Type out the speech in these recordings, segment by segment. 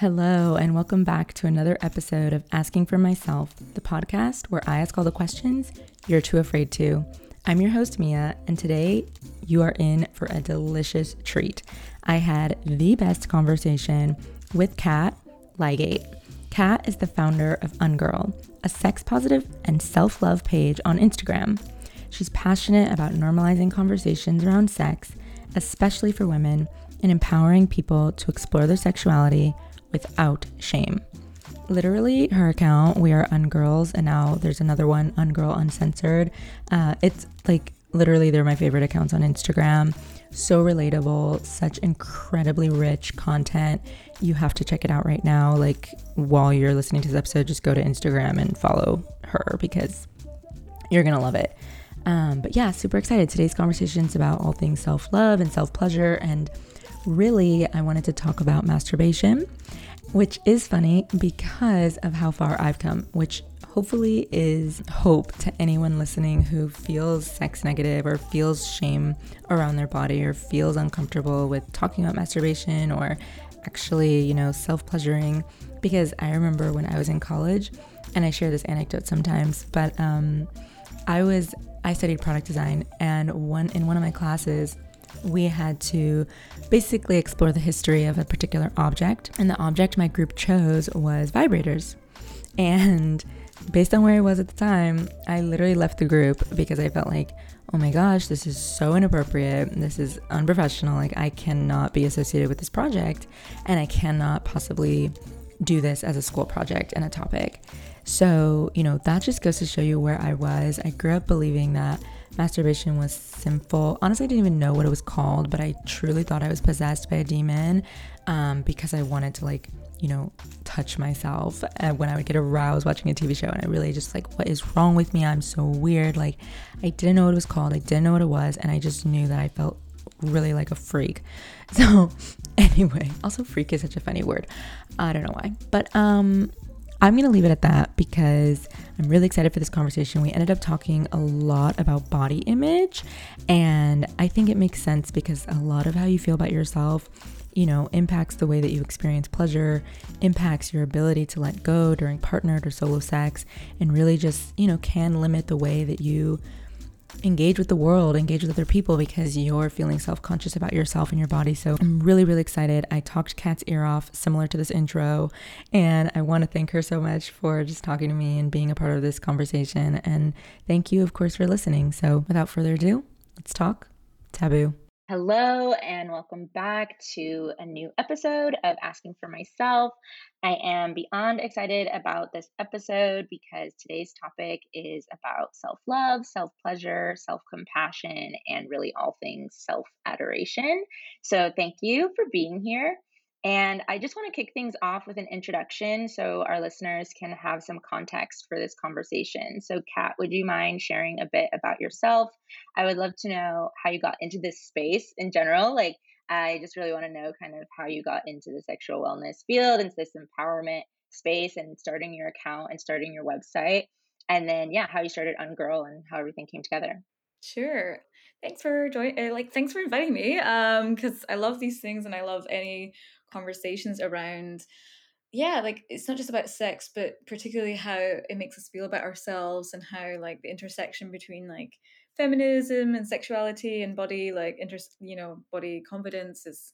Hello, and welcome back to another episode of Asking for Myself, the podcast where I ask all the questions you're too afraid to. I'm your host, Mia, and today you are in for a delicious treat. I had the best conversation with Kat Ligate. Kat is the founder of Ungirl, a sex-positive and self-love page on Instagram. She's passionate about normalizing conversations around sex, especially for women, and empowering people to explore their sexuality without shame. Literally, her account, We Are Ungirls, and now there's another one, Ungirl Uncensored. It's like literally they're my favorite accounts on Instagram. So relatable, such incredibly rich content. You have to check it out right now. Like while you're listening to this episode, just go to Instagram and follow her because you're gonna love it. But yeah, super excited. Today's conversation is about all things self-love and self-pleasure, and really I wanted to talk about masturbation, which is funny because of how far I've come, which hopefully is hope to anyone listening who feels sex negative or feels shame around their body or feels uncomfortable with talking about masturbation or actually, you know, self-pleasuring. Because I remember when I was in college, and I share this anecdote sometimes, but I studied product design, and in one of my classes we had to basically explore the history of a particular object, and the object my group chose was vibrators. And based on where I was at the time, I literally left the group because I felt like, oh my gosh, this is so inappropriate, this is unprofessional, like I cannot be associated with this project, and I cannot possibly do this as a school project and a topic. So, you know, that just goes to show you where I was. I grew up believing that masturbation was sinful. Honestly, I didn't even know what it was called, but I truly thought I was possessed by a demon because I wanted to, like, you know, touch myself when I would get aroused watching a TV show. And I really just like, what is wrong with me? I'm so weird. Like, I didn't know what it was called. I didn't know what it was. And I just knew that I felt really like a freak. So anyway, also freak is such a funny word. I don't know why, but I'm going to leave it at that because I'm really excited for this conversation. We ended up talking a lot about body image, and I think it makes sense because a lot of how you feel about yourself, you know, impacts the way that you experience pleasure, impacts your ability to let go during partnered or solo sex, and really just, you know, can limit the way that you engage with the world, engage with other people, because you're feeling self-conscious about yourself and your body. So I'm really, really excited. I talked Kat's ear off, similar to this intro, and I want to thank her so much for just talking to me and being a part of this conversation. And thank you, of course, for listening. So without further ado, let's talk taboo. Hello, and welcome back to a new episode of Asking for Myself. I am beyond excited about this episode because today's topic is about self-love, self-pleasure, self-compassion, and really all things self-adoration. So thank you for being here. And I just want to kick things off with an introduction so our listeners can have some context for this conversation. So Kat, would you mind sharing a bit about yourself? I would love to know how you got into this space in general. Like, I just really want to know kind of how you got into the sexual wellness field, into this empowerment space, and starting your account and starting your website. And then, yeah, how you started Ungirl and how everything came together. Sure. Thanks for joining. Thanks for inviting me. Because I love these things, and I love any conversations around, yeah, like it's not just about sex, but particularly how it makes us feel about ourselves, and how like the intersection between like feminism and sexuality and body, like body confidence is.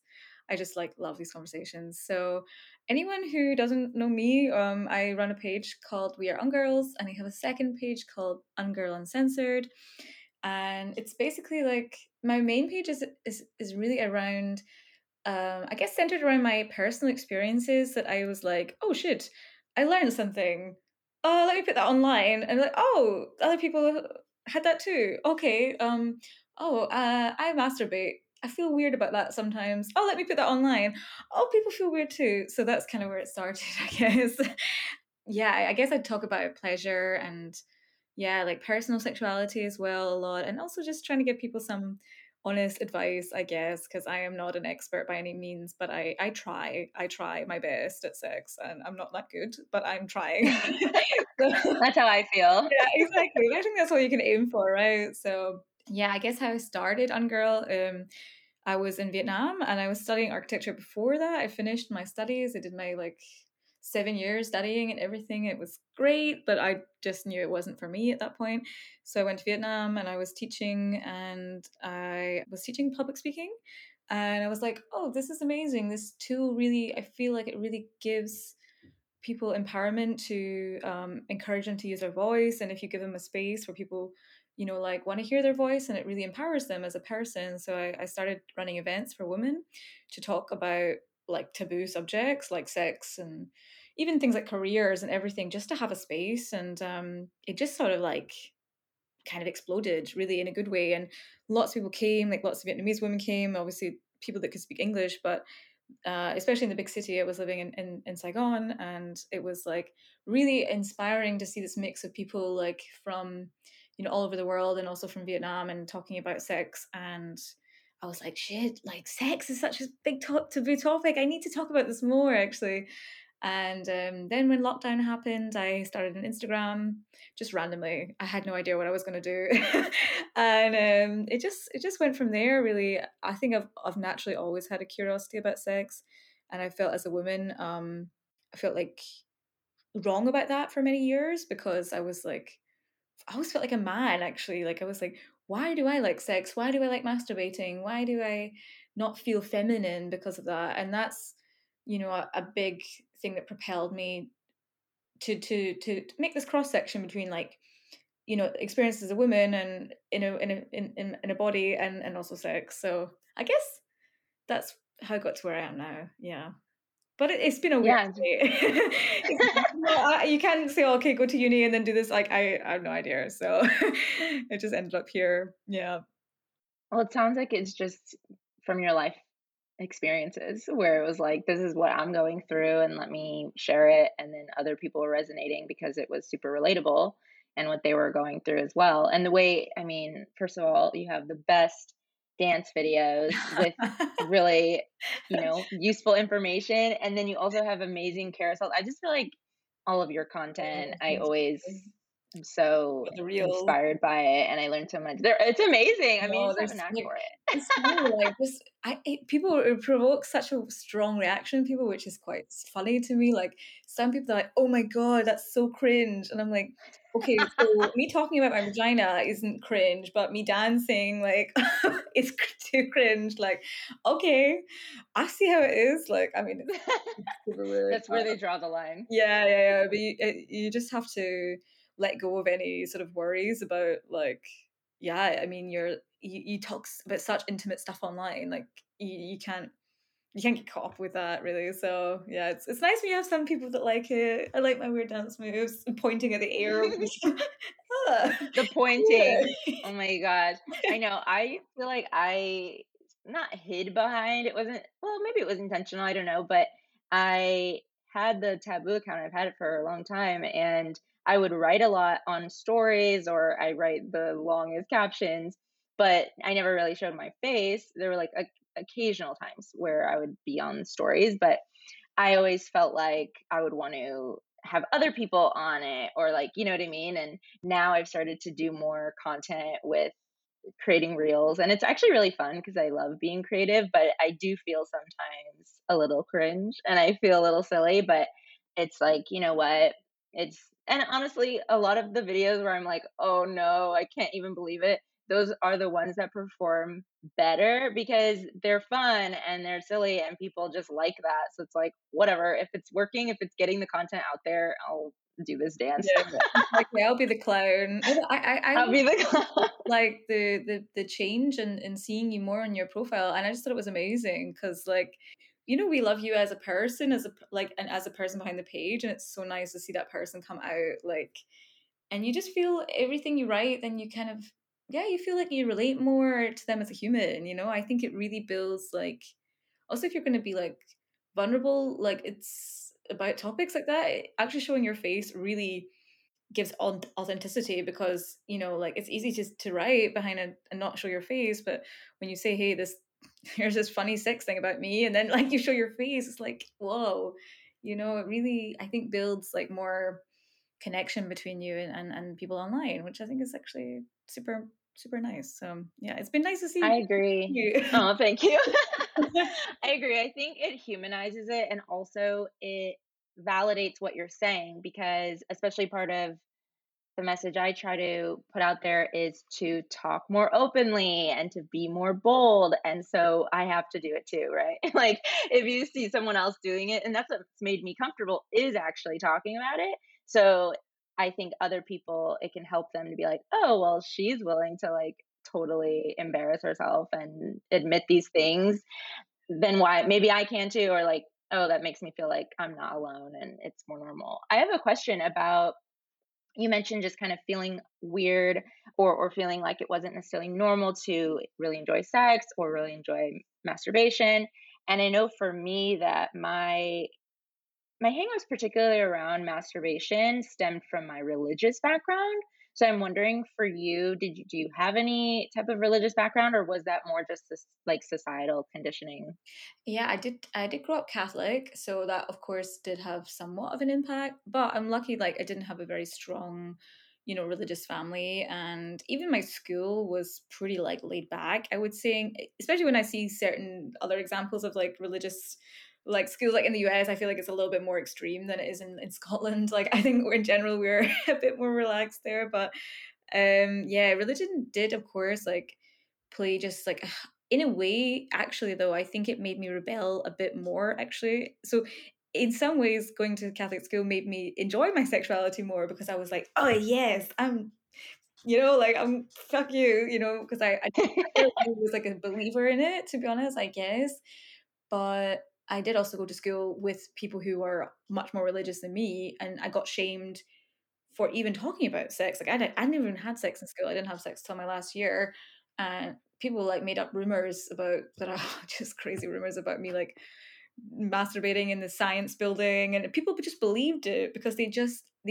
I just like love these conversations. So anyone who doesn't know me, I run a page called We Are Ungirls, and I have a second page called Ungirl Uncensored. And it's basically like my main page is really around, I guess, centered around my personal experiences that I was like, oh shit, I learned something. Oh, let me put that online. And like, oh, other people had that too. Okay. I masturbate. I feel weird about that sometimes. Oh, let me put that online. Oh, people feel weird too. So that's kind of where it started, I guess. Yeah, I guess I'd talk about pleasure and like personal sexuality as well a lot, and also just trying to give people some honest advice, I guess, because I am not an expert by any means, but I try my best at sex, and I'm not that good, but I'm trying. That's how I feel. Yeah, exactly. I think that's what you can aim for, right? So yeah, I guess how I started Ungirl. I was in Vietnam and I was studying architecture before that. I finished my studies. I did my 7 years studying and everything. It was great, but I just knew it wasn't for me at that point. So I went to Vietnam and I was teaching, and I was teaching public speaking. And I was like, oh, this is amazing. This tool really, I feel like it really gives people empowerment to encourage them to use their voice. And if you give them a space where people, want to hear their voice, and it really empowers them as a person. So I started running events for women to talk about taboo subjects like sex and even things like careers and everything, just to have a space. And it just sort of kind of exploded really in a good way. And lots of people came, lots of Vietnamese women came, obviously people that could speak English, but especially in the big city. I was living in Saigon, and it was really inspiring to see this mix of people from all over the world and also from Vietnam, and talking about sex. And I was like, shit, sex is such a big taboo topic. I need to talk about this more, actually. And then when lockdown happened, I started an Instagram just randomly. I had no idea what I was going to do. And it just went from there, really. I think I've naturally always had a curiosity about sex. And I felt, as a woman, I felt wrong about that for many years, because I always felt like a man, actually. I was why do I like sex? Why do I like masturbating? Why do I not feel feminine because of that? And that's, a big thing that propelled me to make this cross section between experience as a woman and in a body and also sex. So I guess that's how I got to where I am now. Yeah. But it's been a weird day. You can't say, okay, go to uni and then do this. I have no idea. So I just ended up here. Yeah. Well, it sounds like it's just from your life experiences, where it was this is what I'm going through, and let me share it. And then other people were resonating because it was super relatable and what they were going through as well. And the way, first of all, you have the best dance videos with really, useful information. And then you also have amazing carousels. I just feel all of your content, I always am so inspired by it. And I learned so much. It's amazing. There's a knack for it. It's cool. People, it provokes such a strong reaction in people, which is quite funny to me. Some people are like, oh my God, that's so cringe. And I'm like, okay, so me talking about my vagina isn't cringe, but me dancing, it's too cringe. Okay, I see how it is. It's super weird. That's where they draw the line. Yeah. But you just have to let go of any sort of worries about, you talk about such intimate stuff online. You can't get caught up with that, really. So yeah, it's nice when you have some people that like it. I like my weird dance moves and pointing at the air. The pointing. Yeah. Oh my gosh. I know. I feel like I not hid behind. It wasn't, well, maybe it was intentional. I don't know. But I had the Taboo account. I've had it for a long time. And I would write a lot on stories, or I write the longest captions, but I never really showed my face. There were occasional times where I would be on stories, but I always felt like I would want to have other people on it, or you know what I mean? And now I've started to do more content with creating reels, and it's actually really fun because I love being creative, but I do feel sometimes a little cringe and I feel a little silly, but it's you know what? And honestly, a lot of the videos where I'm oh no, I can't even believe it. Those are the ones that perform better because they're fun and they're silly and people just like that. So it's whatever, if it's working, if it's getting the content out there, I'll do this dance. Yeah. I'll be the clown. I'll be the clown. The change in seeing you more on your profile. And I just thought it was amazing because we love you as a person, as a person behind the page. And it's so nice to see that person come out, and you just feel everything you write, then you kind of, you feel you relate more to them as a human, I think it really builds, also if you're going to be, vulnerable, it's about topics like that, actually showing your face really gives authenticity because, it's easy to write behind and not show your face, but when you say, hey, here's this funny sex thing about me, and then, you show your face, it's whoa, it really, I think, builds, more connection between you and people online, which I think is actually super super nice. So yeah, it's been nice to see you. I agree. Oh, thank you. I agree. I think it humanizes it, and also it validates what you're saying, because especially part of the message I try to put out there is to talk more openly and to be more bold. And so I have to do it too, right? Like if you see someone else doing it, and that's what's made me comfortable is actually talking about it. So I think other people, it can help them to be like, oh, well, she's willing to like totally embarrass herself and admit these things. Then why? Maybe I can too. Or like, oh, that makes me feel like I'm not alone and it's more normal. I have a question about, you mentioned just kind of feeling weird or feeling like it wasn't necessarily normal to really enjoy sex or really enjoy masturbation. And I know for me that my hangups, particularly around masturbation, stemmed from my religious background. So I'm wondering for you, do you have any type of religious background, or was that more just this like societal conditioning? Yeah, I did grow up Catholic, so that of course did have somewhat of an impact. But I'm lucky, like I didn't have a very strong, religious family, and even my school was pretty like laid back, I would say, especially when I see certain other examples of like religious like schools, like in the US, I feel like it's a little bit more extreme than it is in Scotland. Like I think in general, we're a bit more relaxed there, but yeah, religion did, of course, like play just like in a way, actually though, I think it made me rebel a bit more actually. So in some ways going to Catholic school made me enjoy my sexuality more, because I was like, oh yes, I'm fuck you, because I was like a believer in it, to be honest, I guess. But I did also go to school with people who were much more religious than me, and I got shamed for even talking about sex. Like I never even had sex in school. I didn't have sex till my last year, and people like made up rumors about that, just crazy rumors about me like masturbating in the science building, and people just believed it because they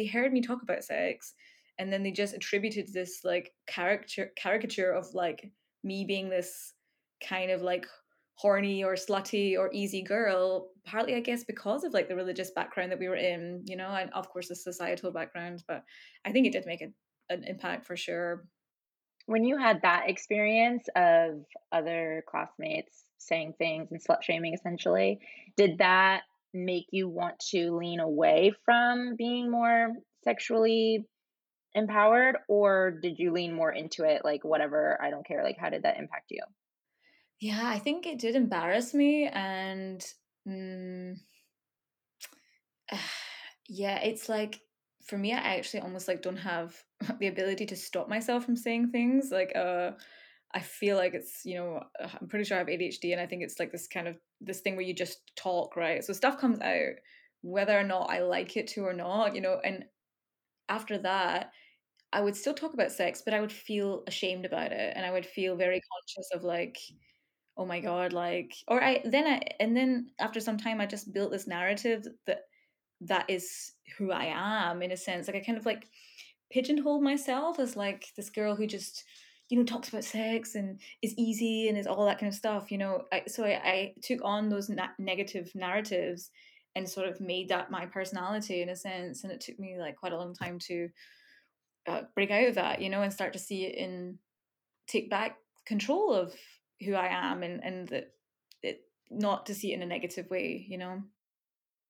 heard me talk about sex, and then they just attributed this like caricature of like me being this kind of like horny or slutty or easy girl, partly I guess because of like the religious background that we were in, and of course the societal background. But I think it did make an impact for sure. When you had that experience of other classmates saying things and slut shaming essentially, did that make you want to lean away from being more sexually empowered, or did you lean more into it, like whatever, I don't care? Like how did that impact you? Yeah, I think it did embarrass me, and yeah, it's like for me, I actually almost like don't have the ability to stop myself from saying things. Like, I feel like it's I'm pretty sure I have ADHD, and I think it's like this thing where you just talk, right? So stuff comes out, whether or not I like it to or not, And after that, I would still talk about sex, but I would feel ashamed about it, and I would feel very conscious of like, oh my God, like, or then after some time, I just built this narrative that is who I am in a sense. Like I kind of like pigeonholed myself as like this girl who just, talks about sex and is easy and is all that kind of stuff, So I took on those negative narratives and sort of made that my personality in a sense. And it took me like quite a long time to break out of that, and start to see it and take back control of who I am, and that it, not to see it in a negative way,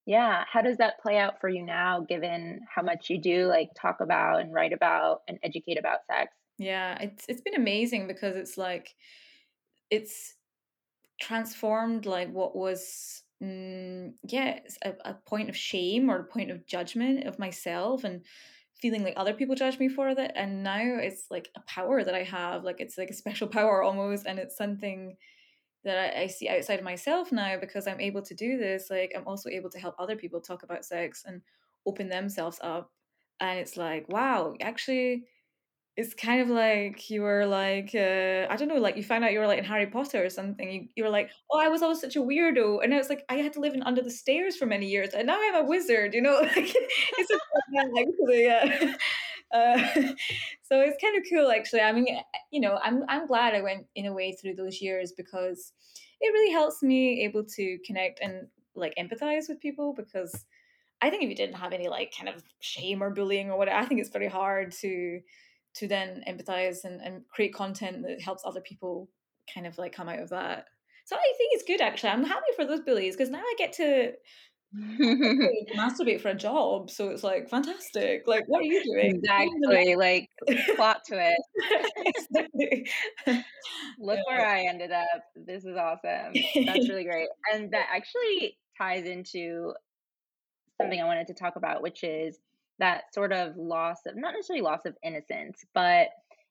Yeah. How does that play out for you now, given how much you do like talk about and write about and educate about sex? Yeah, it's been amazing, because it's like, it's transformed like what was, a point of shame or a point of judgment of myself and feeling like other people judge me for that. And now it's like a power that I have, like it's like a special power almost, and it's something that I see outside of myself now, because I'm able to do this. Like I'm also able to help other people talk about sex and open themselves up, and it's like, wow, actually it's kind of like you were like I don't know, like you found out you were like in Harry Potter or something. You were like, oh, I was always such a weirdo, and now it's like I had to live under the stairs for many years, and now I'm a wizard. Like, it's a actually, yeah. So it's kind of cool, actually. I mean, I'm glad I went in a way through those years, because it really helps me able to connect and like empathize with people, because I think if you didn't have any like kind of shame or bullying or whatever, I think it's very hard to to then empathize and create content that helps other people kind of like come out of that. So I think it's good, actually. I'm happy for those bullies because now I get to masturbate for a job. So it's like, fantastic. Like, what are you doing? Exactly. Like, plot twist. Exactly. Look where I ended up. This is awesome. That's really great. And that actually ties into something I wanted to talk about, which is that sort of loss of, not necessarily loss of innocence, but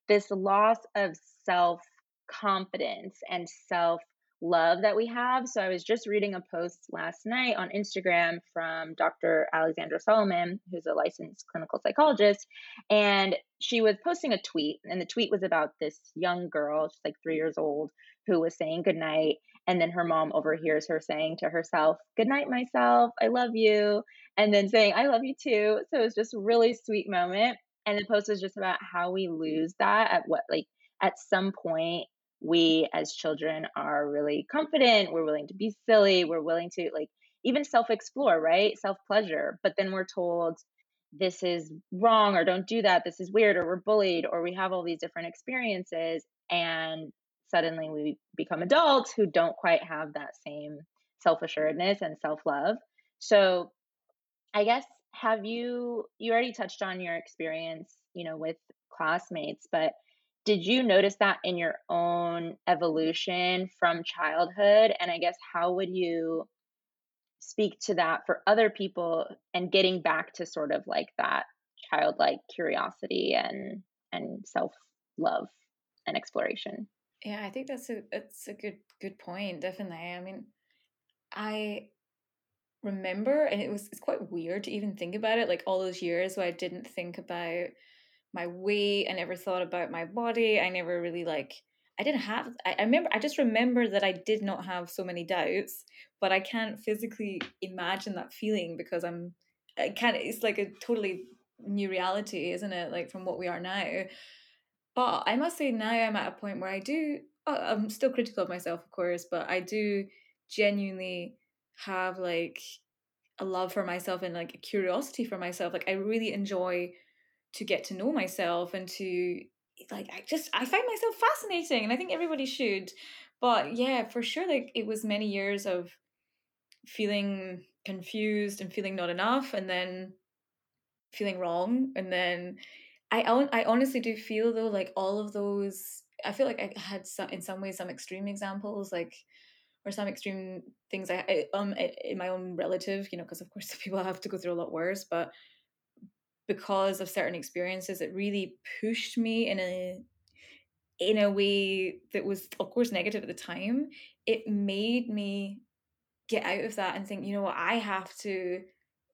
this loss of self-confidence and self-love that we have. So I was just reading a post last night on Instagram from Dr. Alexandra Solomon, who's a licensed clinical psychologist, and she was posting a tweet, and the tweet was about this young girl, she's like 3 years old, who was saying goodnight, and then her mom overhears her saying to herself, "Goodnight, myself, I love you," and then saying, "I love you too." So it was just a really sweet moment. And the post was just about how we lose that at what, like at some point, we as children are really confident, we're willing to be silly, we're willing to like even self-explore, right? Self-pleasure. But then we're told this is wrong, or don't do that, this is weird, or we're bullied, or we have all these different experiences. And suddenly we become adults who don't quite have that same self-assuredness and self-love. So I guess, you already touched on your experience, you know, with classmates, but did you notice that in your own evolution from childhood? And I guess, how would you speak to that for other people and getting back to sort of like that childlike curiosity and self-love and exploration? Yeah, I think that's a good point, definitely. I mean, I remember, and it's quite weird to even think about it, like all those years where I didn't think about my weight, I never thought about my body, I never really like, I didn't have, I just remember that I did not have so many doubts, but I can't physically imagine that feeling because it's like a totally new reality, isn't it? Like from what we are now. But I must say now I'm at a point where I'm still critical of myself, of course, but I do genuinely have like a love for myself and like a curiosity for myself. Like I really enjoy to get to know myself and to like, I find myself fascinating, and I think everybody should. But yeah, for sure, like it was many years of feeling confused and feeling not enough and then feeling wrong, and then I honestly do feel though, like all of those, I feel like I had in some ways some extreme examples, like, or some extreme things in my own relative, you know, because of course people have to go through a lot worse, but because of certain experiences, it really pushed me in a way that was of course negative at the time. It made me get out of that and think, you know what, I have to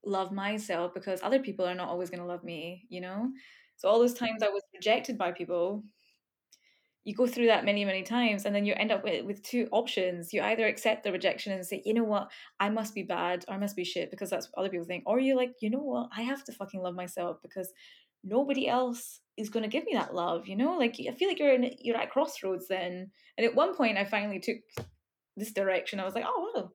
love myself because other people are not always going to love me, you know? So all those times I was rejected by people, you go through that many, many times, and then you end up with two options. You either accept the rejection and say, you know what, I must be bad, or I must be shit because that's what other people think. Or you're like, you know what, I have to fucking love myself because nobody else is going to give me that love, you know? Like, I feel like you're at crossroads then. And at one point I finally took this direction. I was like, oh, wow,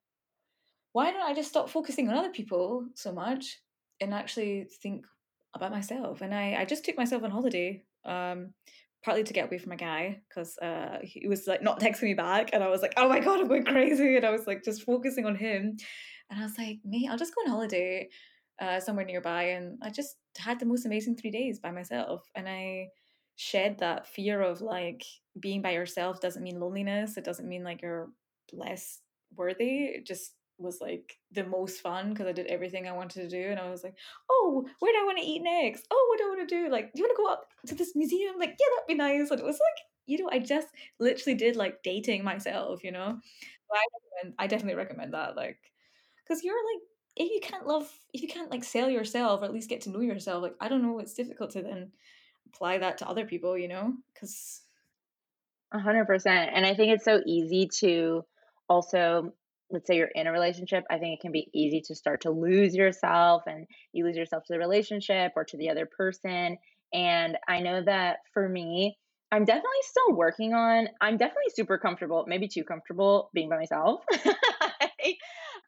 why don't I just stop focusing on other people so much and actually think about myself? And I just took myself on holiday, partly to get away from a guy because he was like not texting me back, and I was like, oh my god, I'm going crazy, and I was like just focusing on him, and I was like, mate, I'll just go on holiday somewhere nearby. And I just had the most amazing 3 days by myself, and I shed that fear of like being by yourself doesn't mean loneliness, it doesn't mean like you're less worthy. It just was like the most fun because I did everything I wanted to do, and I was like, oh, where do I want to eat next? Oh, what do I want to do? Like, do you want to go up to this museum? Like, yeah, that'd be nice. And it was like, you know, I just literally did like dating myself, you know? But I definitely recommend that, like, because you're like, if you can't like sell yourself or at least get to know yourself, like, I don't know, it's difficult to then apply that to other people, you know? Because 100%. And I think it's so easy to also, let's say you're in a relationship, I think it can be easy to start to lose yourself, and you lose yourself to the relationship or to the other person. And I know that for me, I'm definitely super comfortable, maybe too comfortable, being by myself.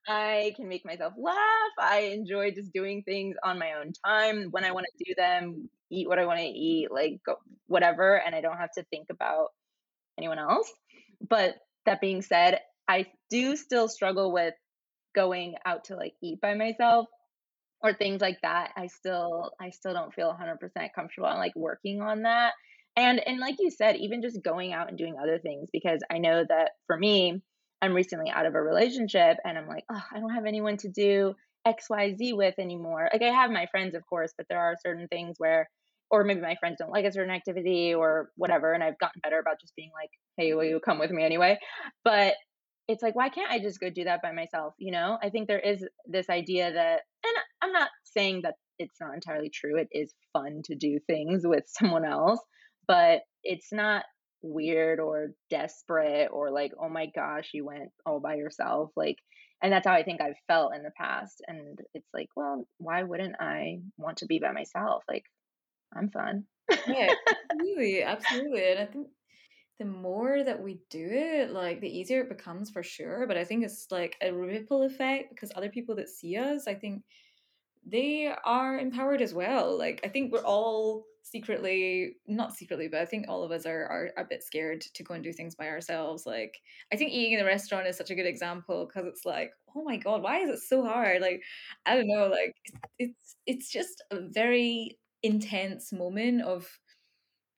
I can make myself laugh. I enjoy just doing things on my own time when I want to do them, eat what I want to eat, like whatever. And I don't have to think about anyone else. But that being said, I do still struggle with going out to like eat by myself or things like that. I still don't feel 100% comfortable. I'm like working on that. And like you said, even just going out and doing other things, because I know that for me, I'm recently out of a relationship and I'm like, oh, I don't have anyone to do XYZ with anymore. Like I have my friends, of course, but there are certain things where, or maybe my friends don't like a certain activity or whatever. And I've gotten better about just being like, hey, will you come with me anyway? But it's like, why can't I just go do that by myself? You know, I think there is this idea that, and I'm not saying that it's not entirely true. It is fun to do things with someone else, but it's not weird or desperate or like, oh my gosh, you went all by yourself. Like, and that's how I think I've felt in the past. And it's like, well, why wouldn't I want to be by myself? Like, I'm fun. Yeah, absolutely. Absolutely. And I think the more that we do it, like the easier it becomes for sure. But I think it's like a ripple effect, because other people that see us, I think they are empowered as well. Like, I think we're all not secretly, but I think all of us are a bit scared to go and do things by ourselves. Like, I think eating in a restaurant is such a good example, because it's like, oh my God, why is it so hard? Like, I don't know, like it's just a very intense moment of,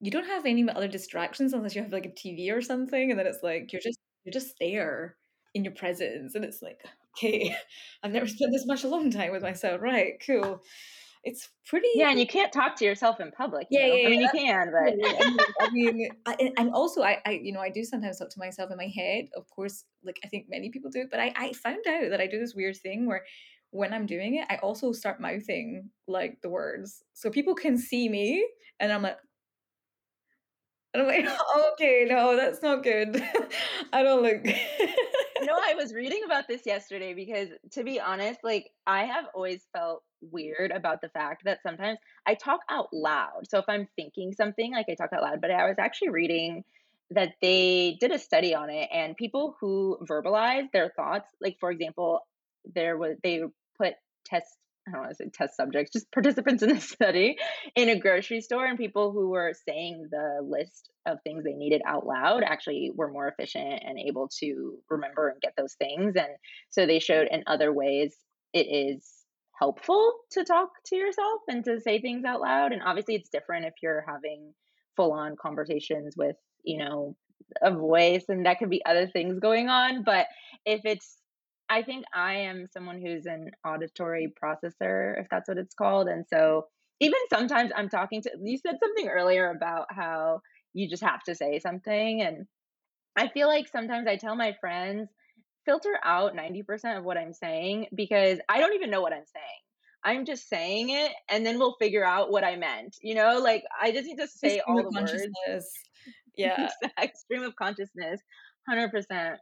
you don't have any other distractions unless you have like a TV or something. And then it's like, you're just there in your presence. And it's like, okay, I've never spent this much alone time with myself. Right, cool. It's pretty... Yeah, and you can't talk to yourself in public. Yeah. I mean, you can, but... I mean, and also, I you know, I do sometimes talk to myself in my head. Of course, like, I think many people do it, but I found out that I do this weird thing where when I'm doing it, I also start mouthing, like, the words. So people can see me, and I'm like, oh, okay, no, that's not good. I don't look... No, I was reading about this yesterday because, to be honest, like, I have always felt weird about the fact that sometimes I talk out loud. So if I'm thinking something, like, I talk out loud. But I was actually reading that they did a study on it, and people who verbalize their thoughts, like, for example, they put test subjects, just participants in the study in a grocery store, and people who were saying the list of things they needed out loud actually were more efficient and able to remember and get those things. And so they showed in other ways it is helpful to talk to yourself and to say things out loud. And obviously it's different if you're having full-on conversations with, you know, a voice, and that could be other things going on. But if it's, I think I am someone who's an auditory processor, if that's what it's called. And so even sometimes I'm talking to, you said something earlier about how you just have to say something. And I feel like sometimes I tell my friends, filter out 90% of what I'm saying, because I don't even know what I'm saying. I'm just saying it, and then we'll figure out what I meant. You know, like, I just need to say all the words. Yeah. Stream of consciousness, 100%.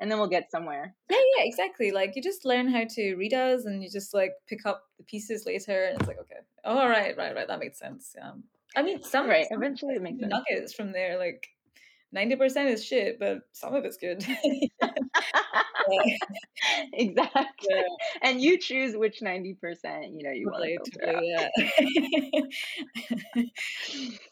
And then we'll get somewhere. Yeah, exactly. Like, you just learn how to read us, and you just like pick up the pieces later, and it's like, okay, all right. That makes sense. Yeah. I mean, some right eventually it makes nuggets sense. From there. Like, 90% is shit, but some of it's good. Exactly. Yeah. And you choose which 90%, you know, you want to filter.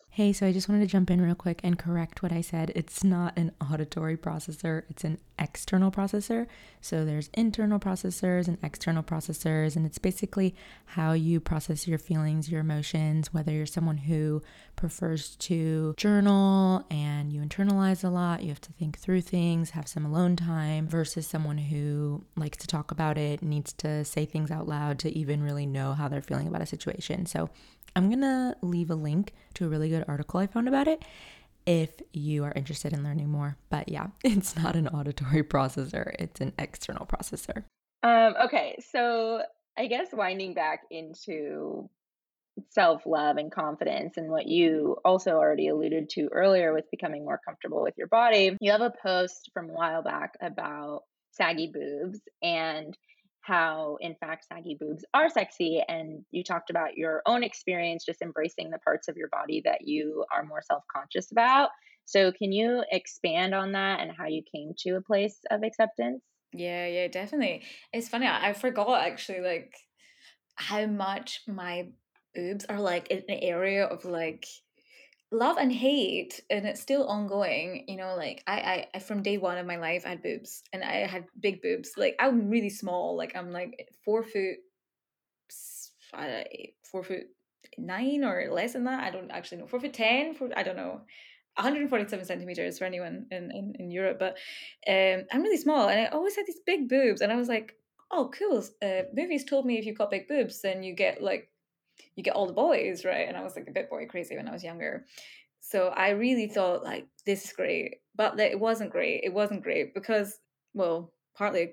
Hey, so I just wanted to jump in real quick and correct what I said. It's not an auditory processor. It's an external processor. So there's internal processors and external processors, and it's basically how you process your feelings, your emotions, whether you're someone who prefers to journal and you internalize a lot, you have to think through things, have some alone time, versus someone who likes to talk about it, needs to say things out loud to even really know how they're feeling about a situation. So I'm going to leave a link to a really good article I found about it if you are interested in learning more. But yeah, it's not an auditory processor. It's an external processor. Okay, so I guess winding back into self-love and confidence and what you also already alluded to earlier with becoming more comfortable with your body, you have a post from a while back about saggy boobs and how, in fact, saggy boobs are sexy. And you talked about your own experience just embracing the parts of your body that you are more self-conscious about. So can you expand on that and how you came to a place of acceptance? Yeah, definitely. It's funny. I forgot actually, like, how much my boobs are like an area of like love and hate, and it's still ongoing, you know. Like I from day one of my life I had boobs, and I had big boobs. Like I'm really small, like I'm like 4'9" or less than that, I don't actually know, 4'10", I don't know, 147 centimeters for anyone in Europe, but I'm really small, and I always had these big boobs, and I was like, oh cool, movies told me if you've got big boobs then you get all the boys, right? And I was like a bit boy crazy when I was younger, so I really thought like this is great, but that it wasn't great because, well, partly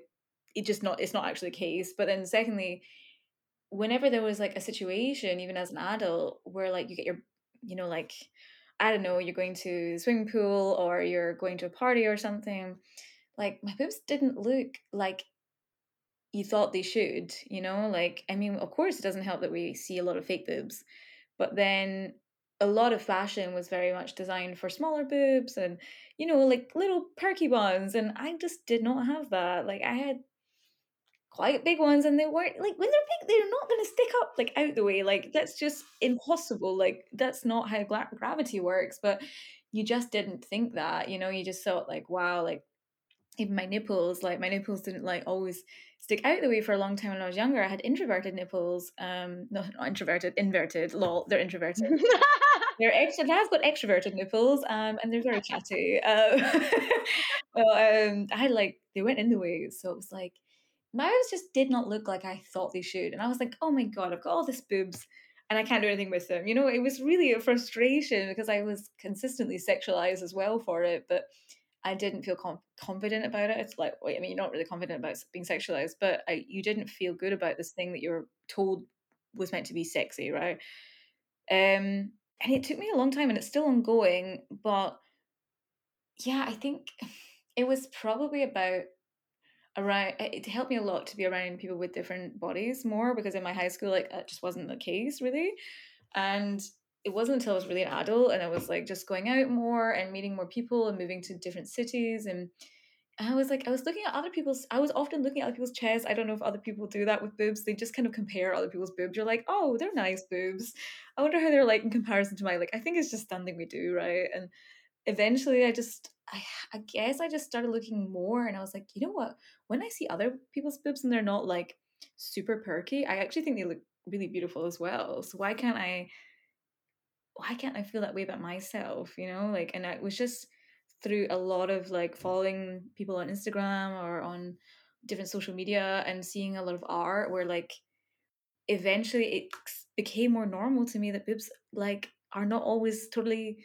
it's not actually the case, but then secondly, whenever there was like a situation, even as an adult, where like you get your, you know, like I don't know, you're going to the swimming pool or you're going to a party or something, like my boobs didn't look like you thought they should, you know. Like, I mean, of course it doesn't help that we see a lot of fake boobs, but then a lot of fashion was very much designed for smaller boobs and, you know, like little perky ones, and I just did not have that. Like I had quite big ones, and they weren't, like, when they're big they're not going to stick up like out the way, like that's just impossible, like that's not how gravity works. But you just didn't think that, you know, you just thought like, wow, like even my nipples didn't like always stick out the way for a long time. When I was younger I had introverted nipples, inverted, lol, they're introverted. I've got extroverted nipples, and they're very chatty. I had like, they went in the way, so it was like my boobs just did not look like I thought they should. And I was like, oh my God, I've got all these boobs and I can't do anything with them. You know, it was really a frustration because I was consistently sexualized as well for it, but I didn't feel confident about it. It's like, wait, I mean, you're not really confident about being sexualized, but you didn't feel good about this thing that you were told was meant to be sexy, right? And it took me a long time, and it's still ongoing, but yeah, I think it was probably around, it helped me a lot to be around people with different bodies more, because in my high school, like that just wasn't the case really, and it wasn't until I was really an adult and I was like just going out more and meeting more people and moving to different cities, and I was often looking at other people's chests. I don't know if other people do that with boobs, they just kind of compare other people's boobs. You're like, oh, they're nice boobs, I wonder how they're like in comparison to my, like I think it's just something we do, right? And eventually I guess I just started looking more, and I was like, you know what, when I see other people's boobs and they're not like super perky, I actually think they look really beautiful as well. So why can't I feel that way about myself, you know? Like, and it was just through a lot of like following people on Instagram or on different social media and seeing a lot of art where like eventually it became more normal to me that boobs like are not always totally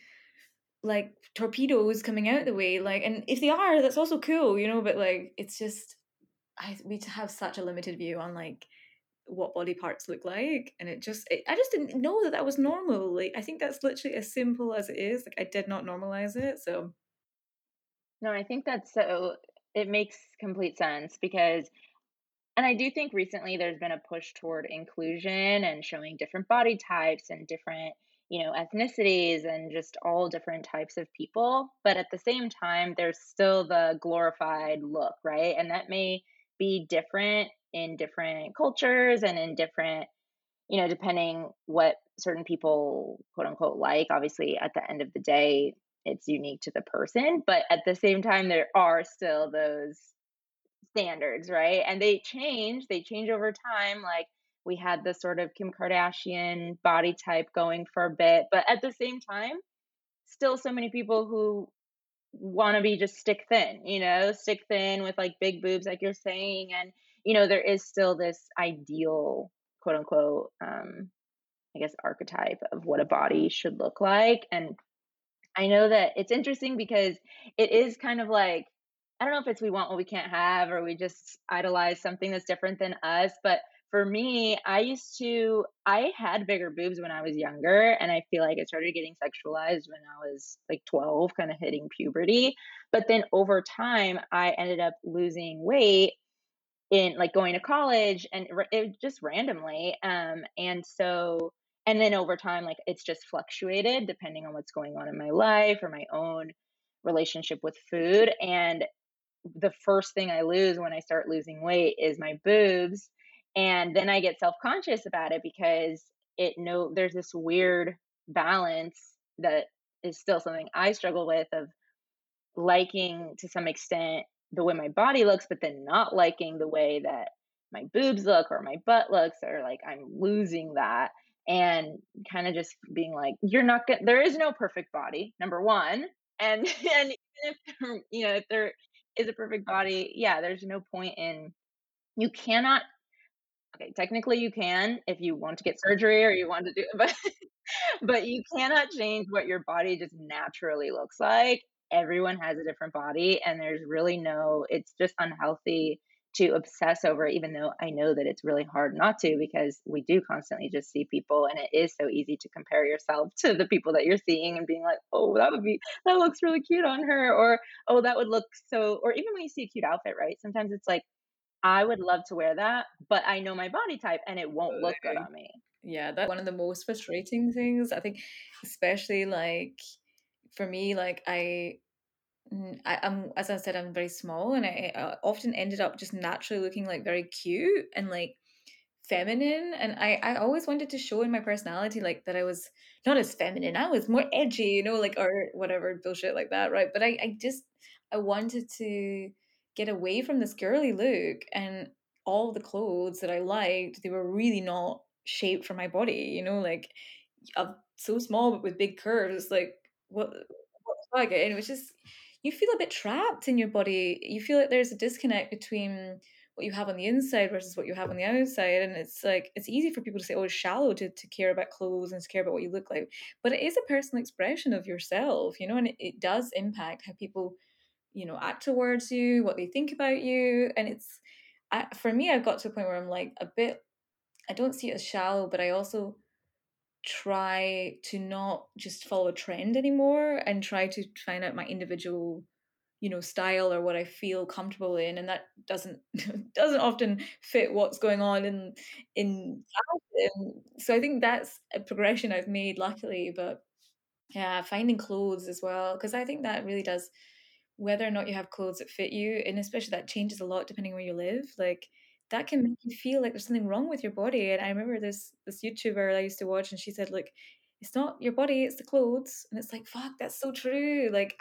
like torpedoes coming out the way, like, and if they are, that's also cool, you know, but like it's just we have such a limited view on like what body parts look like, and I just didn't know that was normal. Like I think that's literally as simple as it is, like I did not normalize it. So no, I think that's so, it makes complete sense, because, and I do think recently there's been a push toward inclusion and showing different body types and different, you know, ethnicities and just all different types of people. But at the same time, there's still the glorified look, right? And that may be different in different cultures and in different, you know, depending what certain people, quote unquote, like. Obviously, at the end of the day, it's unique to the person. But at the same time, there are still those standards, right? And they change over time. Like, we had this sort of Kim Kardashian body type going for a bit, but at the same time, still so many people who want to be just stick thin, you know, stick thin with like big boobs, like you're saying. And, you know, there is still this ideal, quote unquote, I guess, archetype of what a body should look like. And I know that it's interesting because it is kind of like, I don't know if it's we want what we can't have, or we just idolize something that's different than us, but for me, I had bigger boobs when I was younger, and I feel like I started getting sexualized when I was like 12, kind of hitting puberty. But then over time, I ended up losing weight in like going to college, and it just randomly. And then over time, like it's just fluctuated depending on what's going on in my life or my own relationship with food. And the first thing I lose when I start losing weight is my boobs. And then I get self-conscious about it because there's this weird balance that is still something I struggle with, of liking to some extent the way my body looks, but then not liking the way that my boobs look or my butt looks, or like I'm losing that, and kind of just being like, there is no perfect body, number one. And if there is a perfect body, yeah, there's no point in, you cannot, okay, technically you can, if you want to get surgery or you want to do it, but you cannot change what your body just naturally looks like. Everyone has a different body, and there's really no, it's just unhealthy to obsess over, even though I know that it's really hard not to, because we do constantly just see people, and it is so easy to compare yourself to the people that you're seeing and being like, oh, that looks really cute on her, or, oh, that would look so, or even when you see a cute outfit, right? Sometimes it's like, I would love to wear that, but I know my body type and it won't look good on me. Yeah, that's one of the most frustrating things, I think, especially like for me, like I'm, as I said, I'm very small, and I often ended up just naturally looking like very cute and like feminine, and I always wanted to show in my personality like that I was not as feminine, I was more edgy, like, or whatever bullshit like that, right? But I wanted to get away from this girly look, and all the clothes that I liked, they were really not shaped for my body, like I'm so small but with big curves. It's like, what the fuck? And it was just, you feel a bit trapped in your body. You feel like there's a disconnect between what you have on the inside versus what you have on the outside. And it's like, it's easy for people to say, oh, it's shallow to care about clothes and to care about what you look like. But it is a personal expression of yourself, and it does impact how people, act towards you, what they think about you. And it's, for me, I've got to a point where I'm like a bit, I don't see it as shallow, but I also try to not just follow a trend anymore, and try to find out my individual style, or what I feel comfortable in, and that doesn't often fit what's going on in so I think that's a progression I've made, luckily. But yeah, finding clothes as well, because I think that really does, whether or not you have clothes that fit you, and especially that changes a lot depending on where you live, like that can make you feel like there's something wrong with your body. And I remember this YouTuber I used to watch, and she said, look, it's not your body, it's the clothes. And it's like, fuck, that's so true. Like,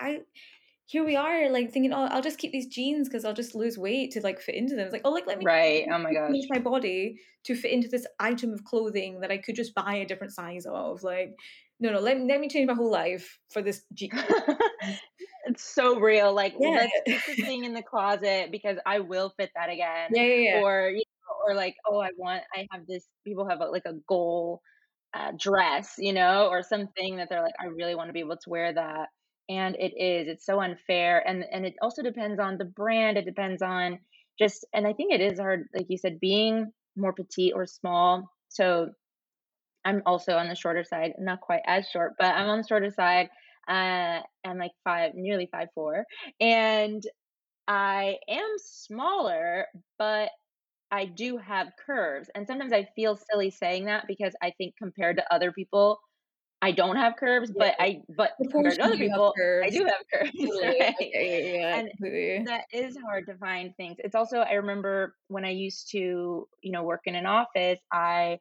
here we are, like thinking, oh, I'll just keep these jeans because I'll just lose weight to like fit into them. It's like, oh, like let me change my body to fit into this item of clothing that I could just buy a different size of. Like, no, let me change my whole life for this jean. It's so real. Like, yeah. Let's put this thing in the closet because I will fit that again. Yeah. Or, or like, oh, I have this, people have like a goal dress, or something that they're like, I really want to be able to wear that. And it's so unfair. And it also depends on the brand. It depends on just, and I think it is hard, like you said, being more petite or small. So I'm also on the shorter side, not quite as short, but I'm on the shorter side. I'm like nearly 5'4", and I am smaller, but I do have curves. And sometimes I feel silly saying that, because I think compared to other people, I don't have curves, yeah. but compared to other people, I do have curves. Really? Right? Yeah. And really, that is hard to find things. It's also, I remember when I used to, work in an office, I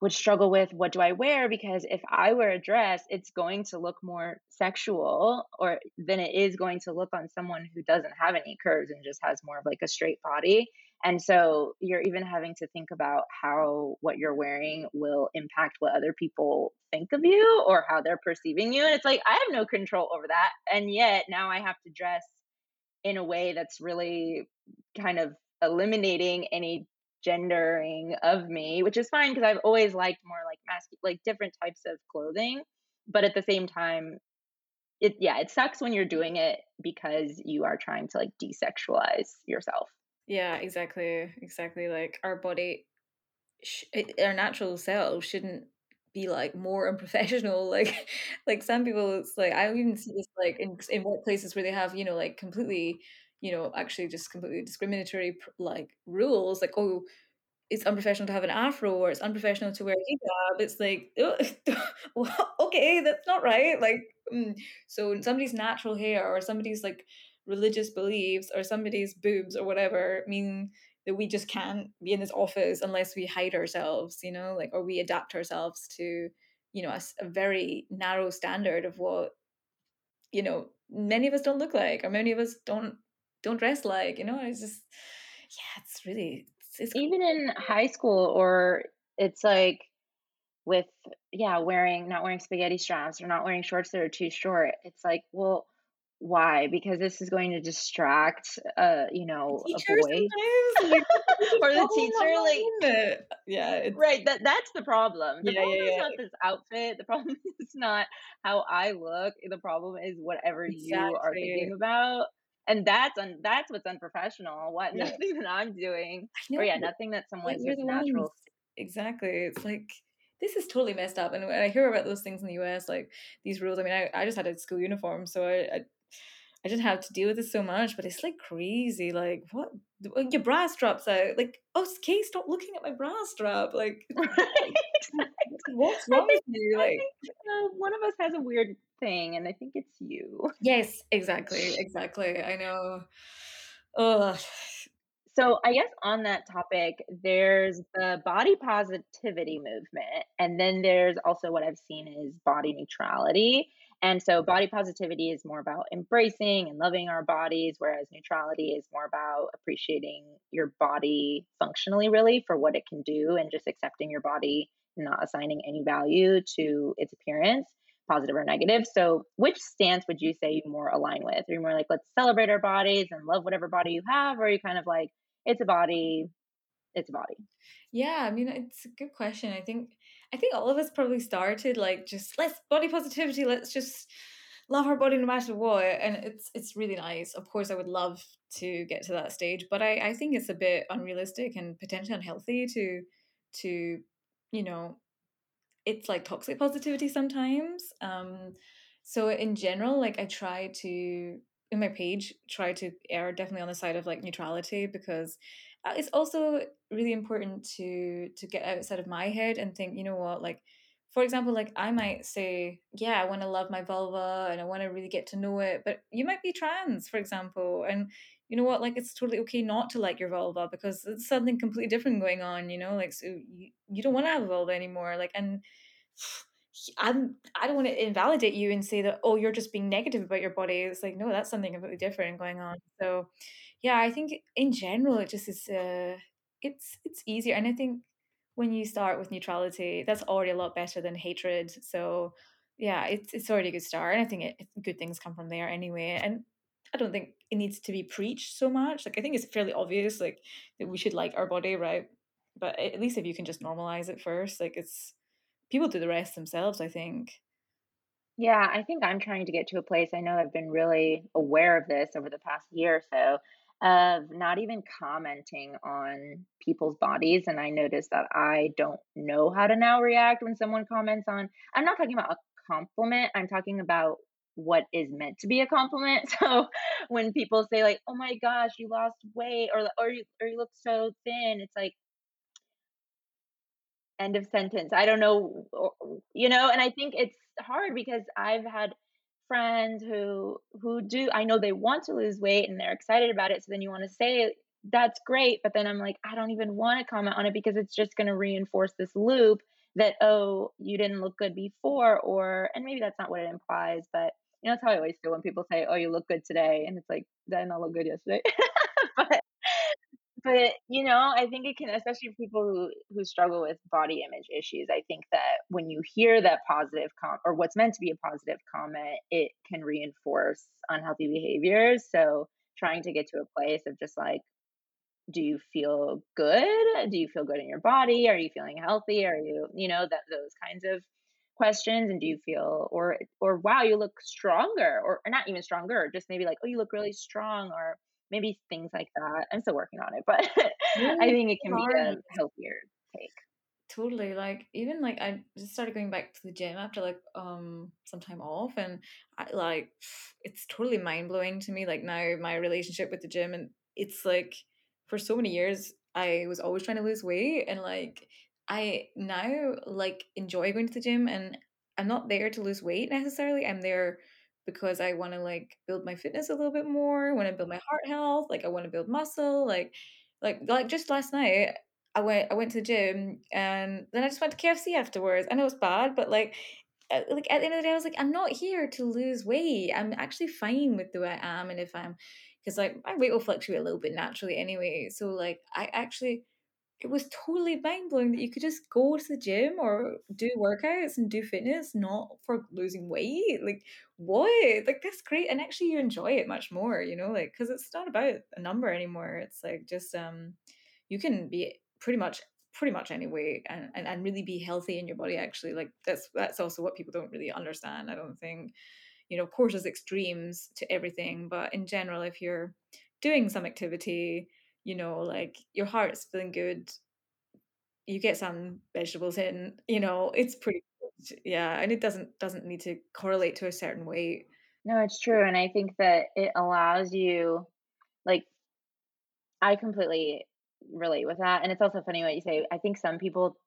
would struggle with, what do I wear? Because if I wear a dress, it's going to look more sexual than it is going to look on someone who doesn't have any curves and just has more of like a straight body. And so you're even having to think about how what you're wearing will impact what other people think of you or how they're perceiving you. And it's like, I have no control over that. And yet now I have to dress in a way that's really kind of eliminating any gendering of me, which is fine, because I've always liked more like different types of clothing. But at the same time, it sucks when you're doing it because you are trying to like desexualize yourself. Yeah, exactly. Like our body, our natural self shouldn't be like more unprofessional. Like some people, it's like, I even see this like in workplaces where they have, like completely, actually just completely discriminatory like rules, like, oh, it's unprofessional to have an afro, or it's unprofessional to wear hijab. It's like, oh, okay, that's not right. Like, so somebody's natural hair or somebody's like religious beliefs or somebody's boobs or whatever mean that we just can't be in this office unless we hide ourselves, you know, like, or we adapt ourselves to, you know, a very narrow standard of what, you know, many of us don't look like, or many of us don't dress like, you know. It's just, yeah, it's really, it's even in high school, or it's like with, yeah, not wearing spaghetti straps or not wearing shorts that are too short. It's like, well, why? Because this is going to distract a boy or the teacher, like, yeah, it's, right, that's the problem. The problem is not this outfit. The problem is not how I look. The problem is whatever you are thinking about, and that's what's unprofessional. What nothing that I'm doing, or nothing that someone's just natural. Exactly. It's like, this is totally messed up. And I hear about those things in the US, like these rules. I mean, I just had a school uniform, so I didn't have to deal with this so much, but it's like crazy. Like, what? Your bra strap's out. Like, oh, Kay, stop looking at my bra strap. Like, what's wrong with you? Like, one of us has a weird thing, and I think it's you. Yes, exactly. I know. Ugh. So I guess on that topic, there's the body positivity movement, and then there's also what I've seen is body neutrality. And so body positivity is more about embracing and loving our bodies, whereas neutrality is more about appreciating your body functionally, really, for what it can do, and just accepting your body, not assigning any value to its appearance, positive or negative. So which stance would you say you more align with? Are you more like, let's celebrate our bodies and love whatever body you have, or are you kind of like, it's a body? Yeah, I mean, it's a good question. I think all of us probably started like, just let's body positivity, let's just love our body no matter what, and it's really nice. Of course, I would love to get to that stage, but I think it's a bit unrealistic and potentially unhealthy to you know, it's like toxic positivity sometimes. So in general, like, I try to, in my page, try to err definitely on the side of like neutrality, because it's also really important to get outside of my head and think, you know what, like, for example, like, I might say, yeah, I want to love my vulva and I want to really get to know it, but you might be trans, for example, and you know what, like, it's totally okay not to like your vulva, because it's something completely different going on, you know, like, so you don't want to have a vulva anymore, like, and I don't want to invalidate you and say that, oh, you're just being negative about your body. It's like, no, that's something completely different going on. So yeah, I think in general it just is it's easier, and I think when you start with neutrality, that's already a lot better than hatred. So yeah, it's already a good start, and I think good things come from there anyway, and I don't think it needs to be preached so much. Like, I think it's fairly obvious, like, that we should like our body, right? But at least if you can just normalize it first, like, it's, people do the rest themselves, I think. Yeah, I think I'm trying to get to a place, I know I've been really aware of this over the past year or so, of not even commenting on people's bodies. And I noticed that I don't know how to now react when someone comments on, I'm not talking about a compliment, I'm talking about what is meant to be a compliment. So when people say like, oh my gosh, you lost weight, or you look so thin, it's like, end of sentence. I don't know, you know. And I think it's hard because I've had friends who do, I know they want to lose weight and they're excited about it, so then you want to say that's great, but then I'm like, I don't even want to comment on it because it's just going to reinforce this loop that, oh, you didn't look good before, or, and maybe that's not what it implies, but you know, that's how I always feel when people say, oh, you look good today, and it's like, did I not look good yesterday? But, you know, I think it can, especially people who struggle with body image issues, I think that when you hear that positive or what's meant to be a positive comment, it can reinforce unhealthy behaviors. So trying to get to a place of just like, do you feel good? Do you feel good in your body? Are you feeling healthy? Are you, you know, that those kinds of questions. And do you feel, or wow, you look stronger, or not even stronger, or just maybe like, oh, you look really strong, or maybe things like that. I'm still working on it, but I think it can be a healthier take. Totally. Like, even like, I just started going back to the gym after like some time off, and I, like, it's totally mind blowing to me. Like, now my relationship with the gym, and it's like, for so many years I was always trying to lose weight, and like, I now like enjoy going to the gym, and I'm not there to lose weight necessarily. I'm there because I want to like build my fitness a little bit more, I want to build my heart health, like I want to build muscle, like Like just last night, I went to the gym and then I just went to KFC afterwards. I know it's bad, but like at the end of the day, I was like, I'm not here to lose weight. I'm actually fine with the way I am, and if I'm, because like my weight will fluctuate a little bit naturally anyway. So like it was totally mind blowing that you could just go to the gym or do workouts and do fitness, not for losing weight. Like what? Like that's great, and actually you enjoy it much more. You know, like because it's not about a number anymore. It's like just you can be pretty much any weight and really be healthy in your body actually. Like that's also what people don't really understand, I don't think. You know, of course there's extremes to everything, but in general if you're doing some activity, you know, like your heart's feeling good, you get some vegetables in, you know, it's pretty good. Yeah, and it doesn't need to correlate to a certain weight. No, it's true. And I think that it allows you, like, I completely relate with that. And it's also funny what you say. I think some people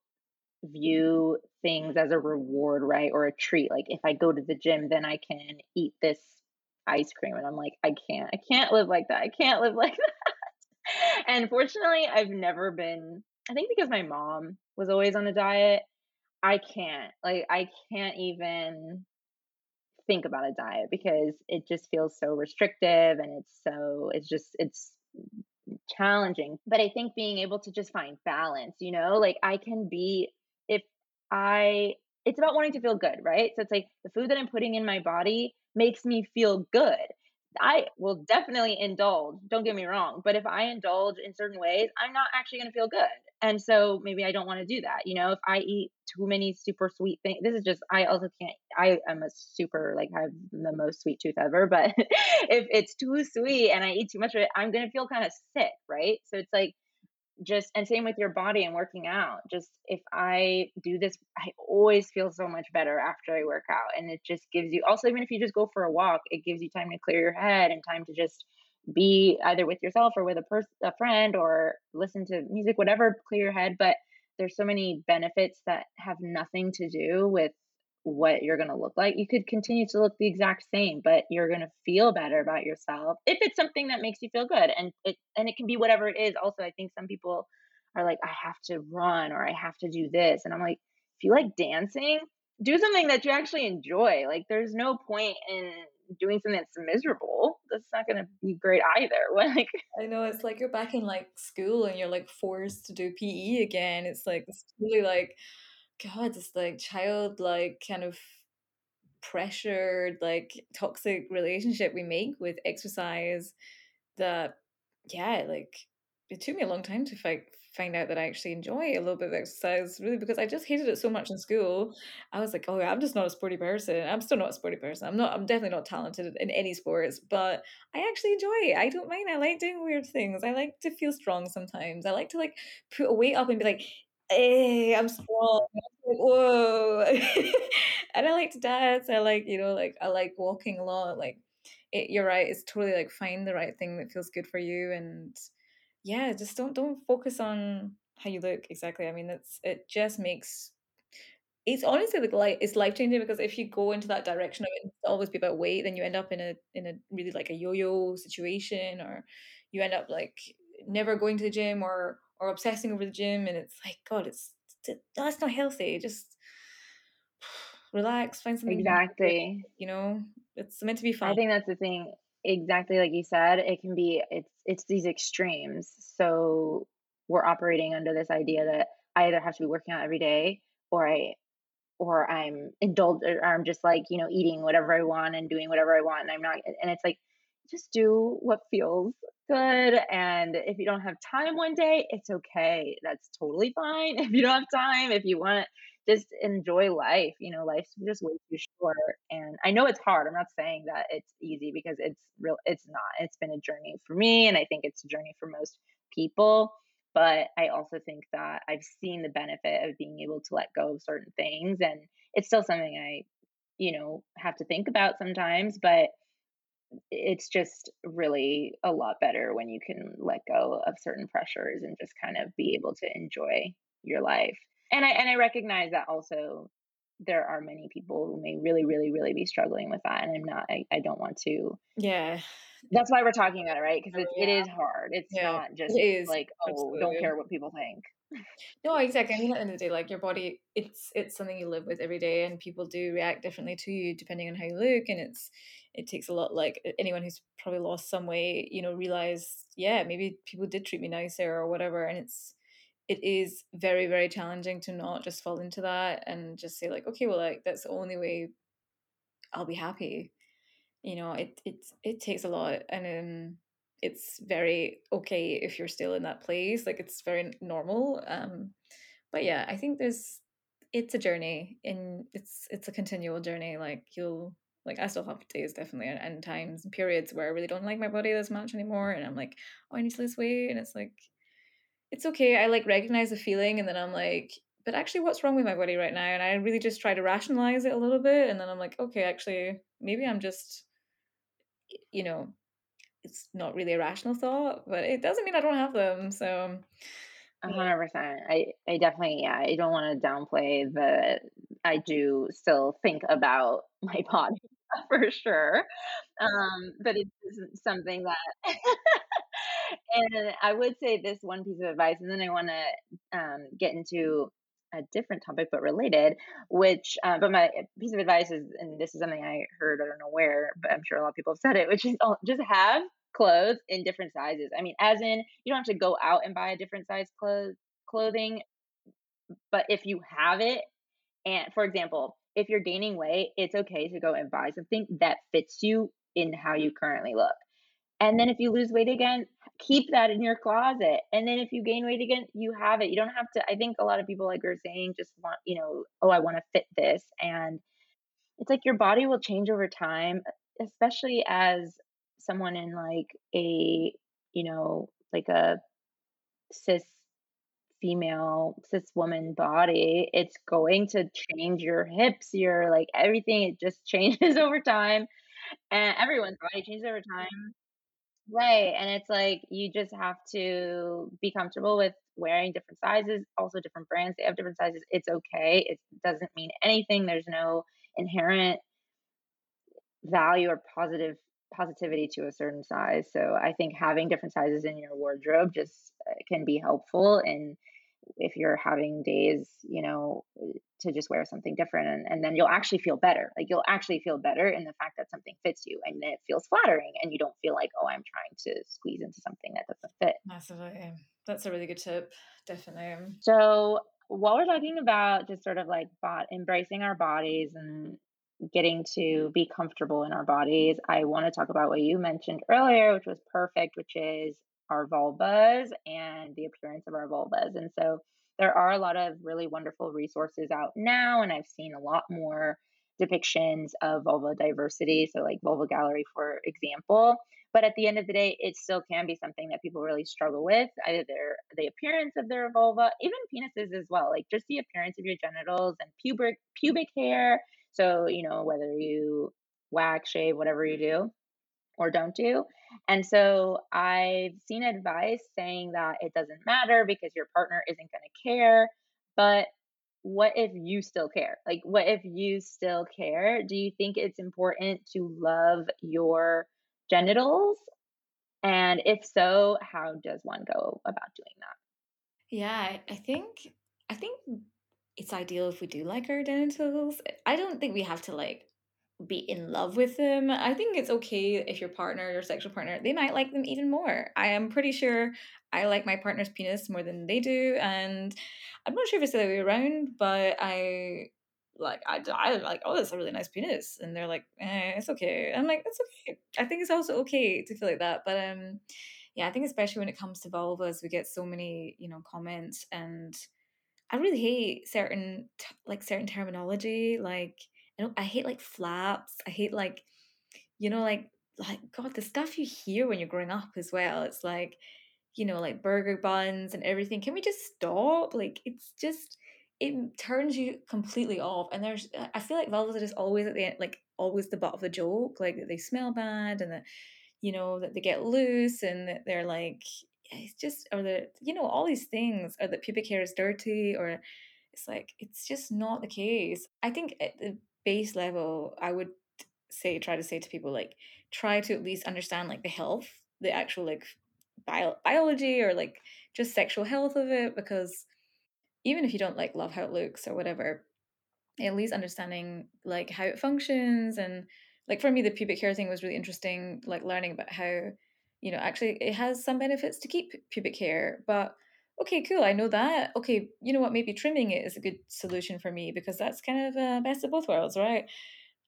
view things as a reward, right? Or a treat. Like if I go to the gym, then I can eat this ice cream. And I'm like, I can't live like that. I can't live like that. And fortunately, I've never been, I think because my mom was always on a diet, I can't even think about a diet because it just feels so restrictive and it's challenging. But I think being able to just find balance, you know, like I can be, it's about wanting to feel good, right? So it's like the food that I'm putting in my body makes me feel good. I will definitely indulge, don't get me wrong, but if I indulge in certain ways, I'm not actually going to feel good. And so maybe I don't want to do that. You know, if I eat too many super sweet things, I am a super, like I have the most sweet tooth ever, but if it's too sweet and I eat too much of it, I'm going to feel kind of sick. Right. So it's like, and same with your body and working out. Just if I do this, I always feel so much better after I work out. And it just gives you, also, even if you just go for a walk, it gives you time to clear your head and time to just be either with yourself or with a friend or listen to music, whatever, clear your head. But there's so many benefits that have nothing to do with what you're going to look like. You could continue to look the exact same, but you're going to feel better about yourself if it's something that makes you feel good. And it can be whatever it is. Also, I think some people are like, I have to run or I have to do this. And I'm like, if you like dancing, do something that you actually enjoy. Like there's no point in doing something that's miserable. That's not going to be great either. Like I know, it's like you're back in like school and you're like forced to do PE again. It's like, it's really like, God, this like childlike kind of pressured, like toxic relationship we make with exercise that, yeah, like it took me a long time to find out that I actually enjoy a little bit of exercise, really, because I just hated it so much in school. I was like, oh, I'm just not a sporty person. I'm still not a sporty person. I'm definitely not talented in any sports, but I actually enjoy it. I don't mind. I like doing weird things. I like to feel strong sometimes. I like to like put a weight up and be like, hey, I'm strong. Like, whoa. And I like to dance. I like, you know, like I like walking a lot. Like it, you're right, it's totally like find the right thing that feels good for you. And yeah, just don't focus on how you look exactly. I mean, it's honestly like it's life changing, because if you go into that direction of it always be about weight, then you end up in a really like a yo-yo situation, or you end up like never going to the gym or obsessing over the gym, and it's like, God, that's not healthy. Just relax, find something. Exactly. You know, it's meant to be fun. I think that's the thing. Exactly, like you said, it's these extremes. So we're operating under this idea that I either have to be working out every day, or I'm indulged, or I'm just like, you know, eating whatever I want and doing whatever I want, and I'm not. And it's like, just do what feels good. And if you don't have time one day, it's okay. That's totally fine. If you don't have time, if you want, just enjoy life. You know, life's just way too short. And I know it's hard. I'm not saying that it's easy, because it's real. It's not. It's been a journey for me, and I think it's a journey for most people. But I also think that I've seen the benefit of being able to let go of certain things. And it's still something I, you know, have to think about sometimes, but it's just really a lot better when you can let go of certain pressures and just kind of be able to enjoy your life. And I recognize that also there are many people who may really, really, really be struggling with that. And I don't want to That's why we're talking about it, right? Because it is hard. It's not just like, oh, don't care what people think. No, exactly. I mean, at the end of the day, like your body, it's something you live with every day, and people do react differently to you depending on how you look. And it takes a lot. Like anyone who's probably lost some weight, you know, realize, yeah, maybe people did treat me nicer or whatever. And it is very, very challenging to not just fall into that and just say like, okay, well, like that's the only way I'll be happy. You know, it takes a lot, and it's very okay if you're still in that place. Like it's very normal. But yeah, I think it's a journey, and it's a continual journey. Like I still have days definitely and times and periods where I really don't like my body this much anymore. And I'm like, oh, I need to lose weight. And it's like, it's okay. I like recognize the feeling, and then I'm like, but actually what's wrong with my body right now? And I really just try to rationalize it a little bit. And then I'm like, okay, actually maybe I'm just, you know, it's not really a rational thought, but it doesn't mean I don't have them. So 100%. I definitely, I don't want to downplay that. I do still think about my body for sure. But it's something that, and I would say this one piece of advice, and then I want to get into a different topic, but related, which, but my piece of advice is, and this is something I heard, I don't know where, but I'm sure a lot of people have said it, which is just have clothes in different sizes. I mean, as in, you don't have to go out and buy a different size clothing, but if you have it, and for example, if you're gaining weight, it's okay to go and buy something that fits you in how you currently look. And then if you lose weight again, keep that in your closet. And then if you gain weight again, you have it. You don't have to, I think a lot of people, like we're saying, just want, you know, oh, I want to fit this. And it's like your body will change over time, especially as someone in like a, you know, like a cis woman body, it's going to change your hips, your like everything. It just changes over time, and everyone's body changes over time. Right. And it's like, you just have to be comfortable with wearing different sizes, also different brands. They have different sizes. It's okay. It doesn't mean anything. There's no inherent value or positivity to a certain size. So I think having different sizes in your wardrobe just can be helpful. And if you're having days, you know, to just wear something different, and then you'll actually feel better. Like you'll actually feel better in the fact that something fits you, and then it feels flattering, and you don't feel like, oh, I'm trying to squeeze into something that doesn't fit. Massively. That's a really good tip. Definitely. So while we're talking about just sort of like embracing our bodies and getting to be comfortable in our bodies, I want to talk about what you mentioned earlier, which was perfect, which is our vulvas and the appearance of our vulvas. And so there are a lot of really wonderful resources out now, and I've seen a lot more depictions of vulva diversity, so like Vulva Gallery, for example. But at the end of the day, it still can be something that people really struggle with, either the appearance of their vulva, even penises as well, like just the appearance of your genitals and pubic hair. So, you know, whether you wax, shave, whatever you do or don't do. And so I've seen advice saying that it doesn't matter because your partner isn't going to care. But what if you still care? Like, what if you still care? Do you think it's important to love your genitals? And if so, how does one go about doing that? Yeah, I think it's ideal if we do like our genitals. I don't think we have to like be in love with them. I think it's okay if your partner, your sexual partner, they might like them even more. I am pretty sure I like my partner's penis more than they do, and I'm not sure if it's the other way around, but I like, oh, that's a really nice penis, and they're like, it's okay. I'm like, that's okay. I think it's also okay to feel like that, but yeah, I think especially when it comes to vulvas, we get so many, you know, comments, and I really hate certain terminology, like. I hate like flaps. I hate like, you know, like God, the stuff you hear when you're growing up as well. It's like, you know, like burger buns and everything. Can we just stop? Like, it's just, it turns you completely off. And I feel like vulvas are just always at the end, like always the butt of the joke, like that they smell bad and that, you know, that they get loose and that they're like, it's just, or that, you know, all these things, or that pubic hair is dirty, or it's like, it's just not the case. I think at the base level, I would say, try to say to people, like, try to at least understand like the health, the actual like biology or like just sexual health of it, because even if you don't like love how it looks or whatever, at least understanding like how it functions. And like for me, the pubic hair thing was really interesting, like learning about how, you know, actually it has some benefits to keep pubic hair, but okay, cool, I know that. Okay, you know what, maybe trimming it is a good solution for me, because that's kind of best of both worlds, right?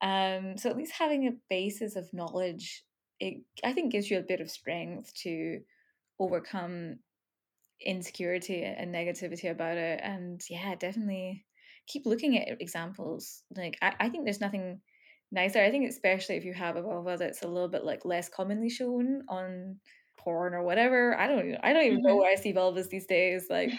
So at least having a basis of knowledge, it, I think, gives you a bit of strength to overcome insecurity and negativity about it. And yeah, definitely keep looking at examples. Like I think there's nothing nicer. I think especially if you have a vulva that's a little bit like less commonly shown on porn or whatever. I don't even know where I see vulvas these days. Like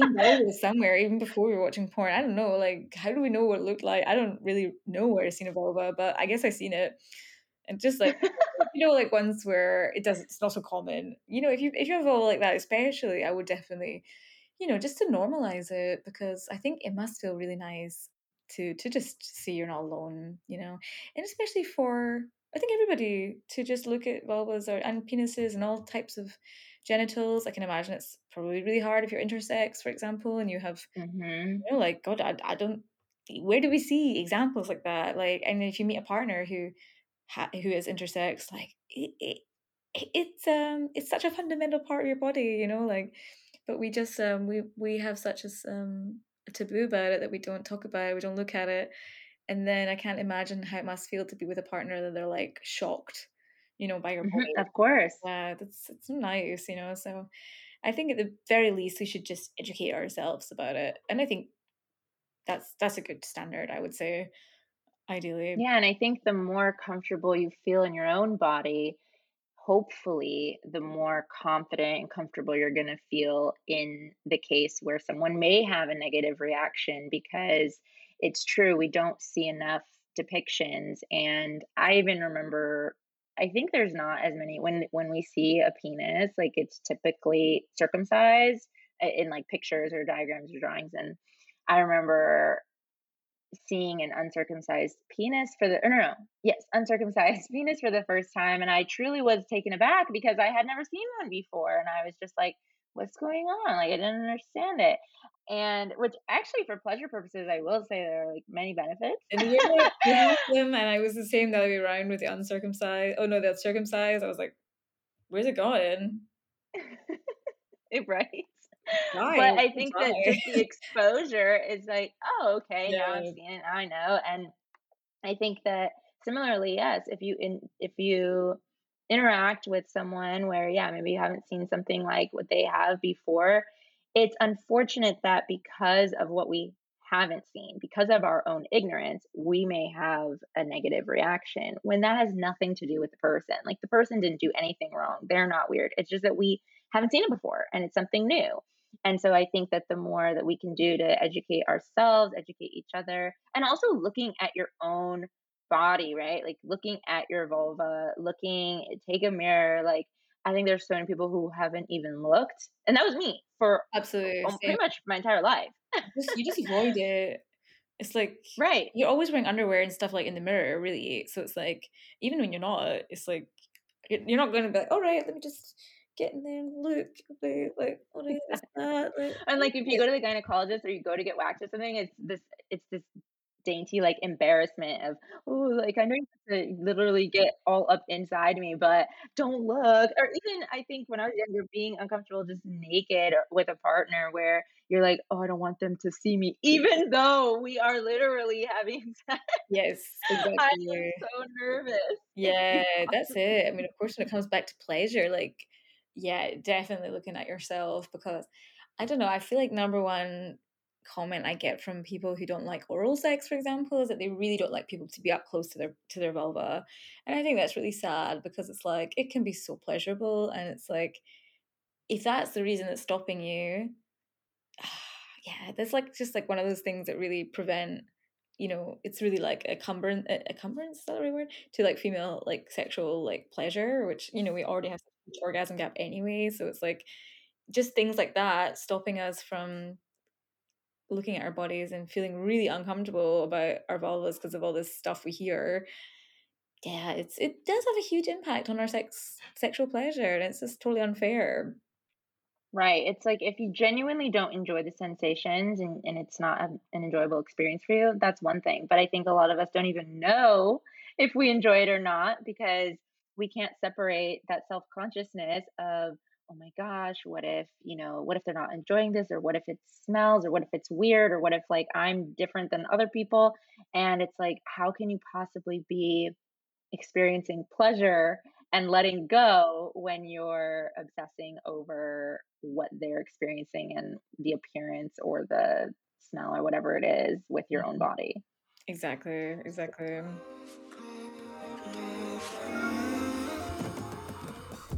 vulvas somewhere even before we were watching porn. I don't know. Like, how do we know what it looked like? I don't really know where I've seen a vulva, but I guess I've seen it. And just like you know, like ones where it's not so common. You know, if you have a vulva like that, especially, I would definitely, you know, just to normalize it, because I think it must feel really nice to just see you're not alone. You know, and especially for, I think, everybody to just look at vulvas and penises and all types of genitals. I can imagine it's probably really hard if you're intersex, for example, and you have, you know, like, God, I don't, where do we see examples like that? Like, and if you meet a partner who is intersex, like, it's such a fundamental part of your body, you know, like, but we just, we have such a taboo about it that we don't talk about it, we don't look at it. And then I can't imagine how it must feel to be with a partner that they're like shocked, you know, by your body. Of course. Yeah, it's nice, you know. So I think at the very least we should just educate ourselves about it. And I think that's a good standard, I would say, ideally. Yeah, and I think the more comfortable you feel in your own body, hopefully the more confident and comfortable you're going to feel in the case where someone may have a negative reaction, because it's true, we don't see enough depictions. And I even remember, I think there's not as many, when we see a penis, like, it's typically circumcised in like pictures or diagrams or drawings. And I remember seeing an uncircumcised penis uncircumcised penis for the first time. And I truly was taken aback because I had never seen one before. And I was just like, what's going on? Like, I didn't understand it. And which actually, for pleasure purposes, I will say there are like many benefits. And I was the same the other way around with the uncircumcised. Oh no, that's circumcised. I was like, where's it going? Right. Nice. But I think that just the exposure is like, oh, okay, yeah. Now I'm seeing it. I know. And I think that similarly, yes, if you interact with someone where, yeah, maybe you haven't seen something like what they have before, it's unfortunate that because of what we haven't seen, because of our own ignorance, we may have a negative reaction when that has nothing to do with the person. Like, the person didn't do anything wrong. They're not weird. It's just that we haven't seen it before and it's something new. And so I think that the more that we can do to educate ourselves, educate each other, and also looking at your own body, right? Like, looking at your vulva, take a mirror. Like, I think there's so many people who haven't even looked, and that was me for absolutely pretty much my entire life. You just avoid it. It's like, right, you're always wearing underwear and stuff like in the mirror, really. So it's like, even when you're not, it's like you're not going to be like, all right, let me just get in there and look, like, what is that? Like, and like, if you go to the gynecologist or you go to get waxed or something, it's this dainty like embarrassment of, oh, like, I know you have to literally get all up inside me, but don't look. Or even, I think when I was younger, being uncomfortable just naked or with a partner where you're like, oh, I don't want them to see me, even though we are literally having sex. Yes, exactly. I'm so nervous. Yeah, that's it. I mean, of course, when it comes back to pleasure, like, yeah, definitely looking at yourself, because I don't know, I feel like number one comment I get from people who don't like oral sex, for example, is that they really don't like people to be up close to their vulva. And I think that's really sad, because it's like, it can be so pleasurable, and it's like, if that's the reason that's stopping you, yeah, that's like just like one of those things that really prevent, you know, it's really like a cumbrance, is that the right word, to like female like sexual like pleasure, which, you know, we already have such an orgasm gap anyway. So it's like just things like that stopping us from looking at our bodies and feeling really uncomfortable about our vulvas because of all this stuff we hear yeah, it does have a huge impact on our sexual pleasure, and it's just totally unfair. Right. It's like if you genuinely don't enjoy the sensations and it's not an enjoyable experience for you, that's one thing. But I think a lot of us don't even know if we enjoy it or not, because we can't separate that self-consciousness of, oh my gosh, what if they're not enjoying this, or what if it smells, or what if it's weird, or what if like I'm different than other people. And it's like, how can you possibly be experiencing pleasure and letting go when you're obsessing over what they're experiencing and the appearance or the smell or whatever it is with your own body? Exactly.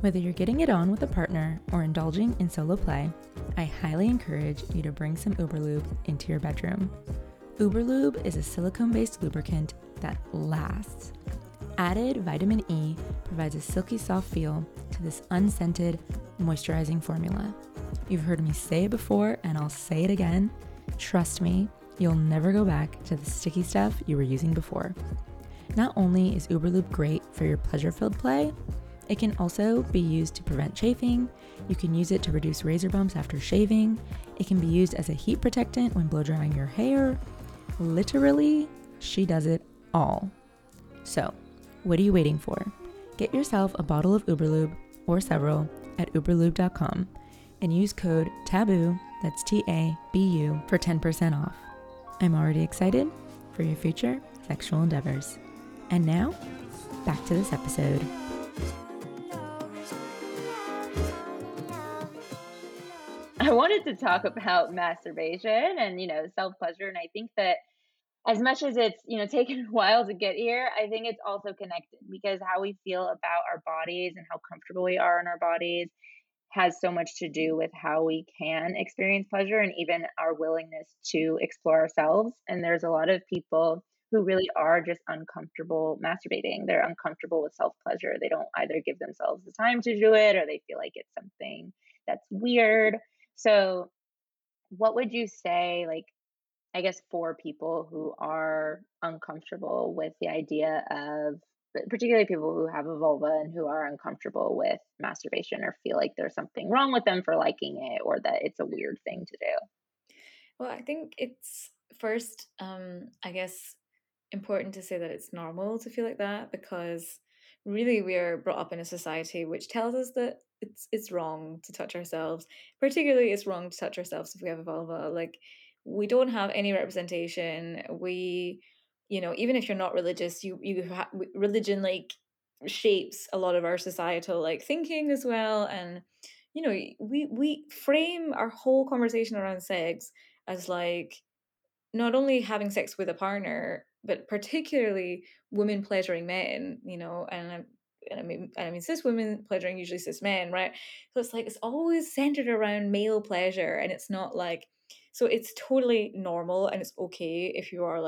Whether you're getting it on with a partner or indulging in solo play, I highly encourage you to bring some UberLube into your bedroom. UberLube is a silicone-based lubricant that lasts. Added vitamin E provides a silky soft feel to this unscented, moisturizing formula. You've heard me say it before, and I'll say it again. Trust me, you'll never go back to the sticky stuff you were using before. Not only is UberLube great for your pleasure-filled play, it can also be used to prevent chafing. You can use it to reduce razor bumps after shaving. It can be used as a heat protectant when blow drying your hair. Literally, she does it all. So, what are you waiting for? Get yourself a bottle of UberLube or several at uberlube.com and use code TABOO, that's TABU, for 10% off. I'm already excited for your future sexual endeavors. And now, back to this episode. I wanted to talk about masturbation and, self-pleasure. And I think that as much as it's, taken a while to get here, I think it's also connected, because how we feel about our bodies and how comfortable we are in our bodies has so much to do with how we can experience pleasure and even our willingness to explore ourselves. And there's a lot of people who really are just uncomfortable masturbating. They're uncomfortable with self-pleasure. They don't either give themselves the time to do it, or they feel like it's something that's weird. So what would you say, for people who are uncomfortable with the idea of, particularly people who have a vulva and who are uncomfortable with masturbation or feel like there's something wrong with them for liking it or that it's a weird thing to do? Well, I think it's first, important to say that it's normal to feel like that, because really we are brought up in a society which tells us that it's wrong to touch ourselves. Particularly it's wrong to touch ourselves if we have a vulva. We don't have any representation. We, even if you're not religious, religion shapes a lot of our societal thinking as well. And, we frame our whole conversation around sex as not only having sex with a partner, but particularly women pleasuring men, and I mean cis women pleasuring usually cis men, right? So it's always centered around male pleasure, and it's not so it's totally normal, and it's okay if you are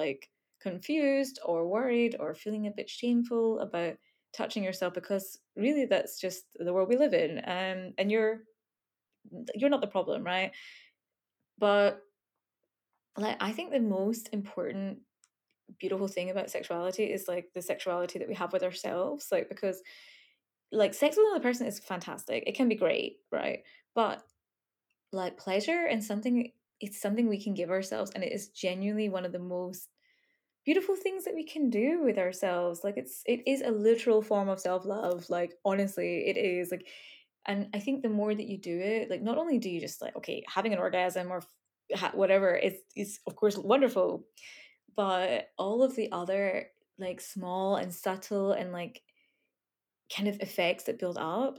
confused or worried or feeling a bit shameful about touching yourself, because really that's just the world we live in, and you're not the problem, right? But I think the most important beautiful thing about sexuality is the sexuality that we have with ourselves, because sex with another person is fantastic, it can be great, right? But pleasure and something, it's something we can give ourselves, and it is genuinely one of the most beautiful things that we can do with ourselves. It is a literal form of self-love, honestly it is. And I think the more that you do it, not only do you just having an orgasm or whatever, it's of course wonderful, but all of the other small and subtle and kind of effects that build up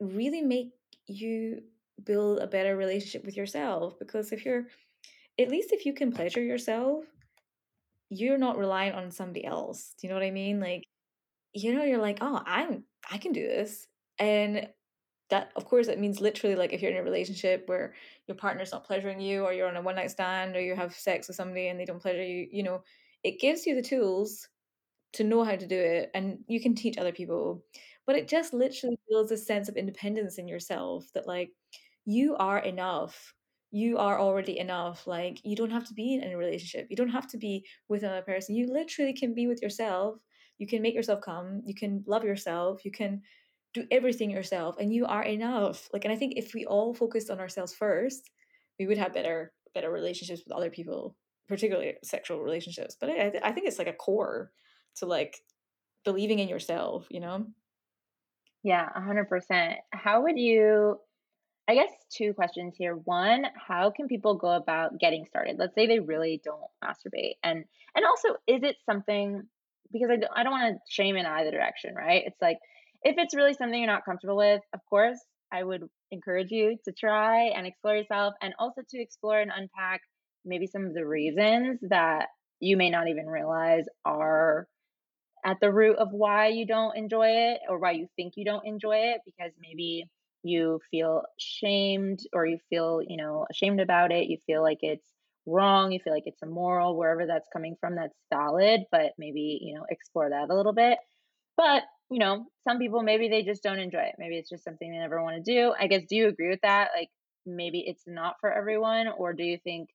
really make you build a better relationship with yourself, because if you can pleasure yourself, you're not relying on somebody else. Do you know what I mean? You're oh, I can do this. And that, of course, it means literally if you're in a relationship where your partner's not pleasuring you, or you're on a one night stand, or you have sex with somebody and they don't pleasure you, it gives you the tools to know how to do it, and you can teach other people. But it just literally builds a sense of independence in yourself that you are enough. You are already enough. You don't have to be in a relationship. You don't have to be with another person. You literally can be with yourself. You can make yourself come. You can love yourself. You can do everything yourself, and you are enough. Like, and I think if we all focused on ourselves first, we would have better relationships with other people, particularly sexual relationships. But I think it's like a core to like believing in yourself, you know? Yeah, 100%. How would you, I guess two questions here. One, how can people go about getting started? Let's say they really don't masturbate. And also, is it something, because I don't want to shame in either direction, right? It's like, if it's really something you're not comfortable with, of course, I would encourage you to try and explore yourself, and also to explore and unpack maybe some of the reasons that you may not even realize are at the root of why you don't enjoy it, or why you think you don't enjoy it, because maybe you feel shamed, or you feel, you know, ashamed about it. You feel like it's wrong. You feel like it's immoral, wherever that's coming from, that's valid, but maybe, you know, explore that a little bit. But, you know, some people, maybe they just don't enjoy it. Maybe it's just something they never want to do. I guess, do you agree with that? Like, maybe it's not for everyone, or do you think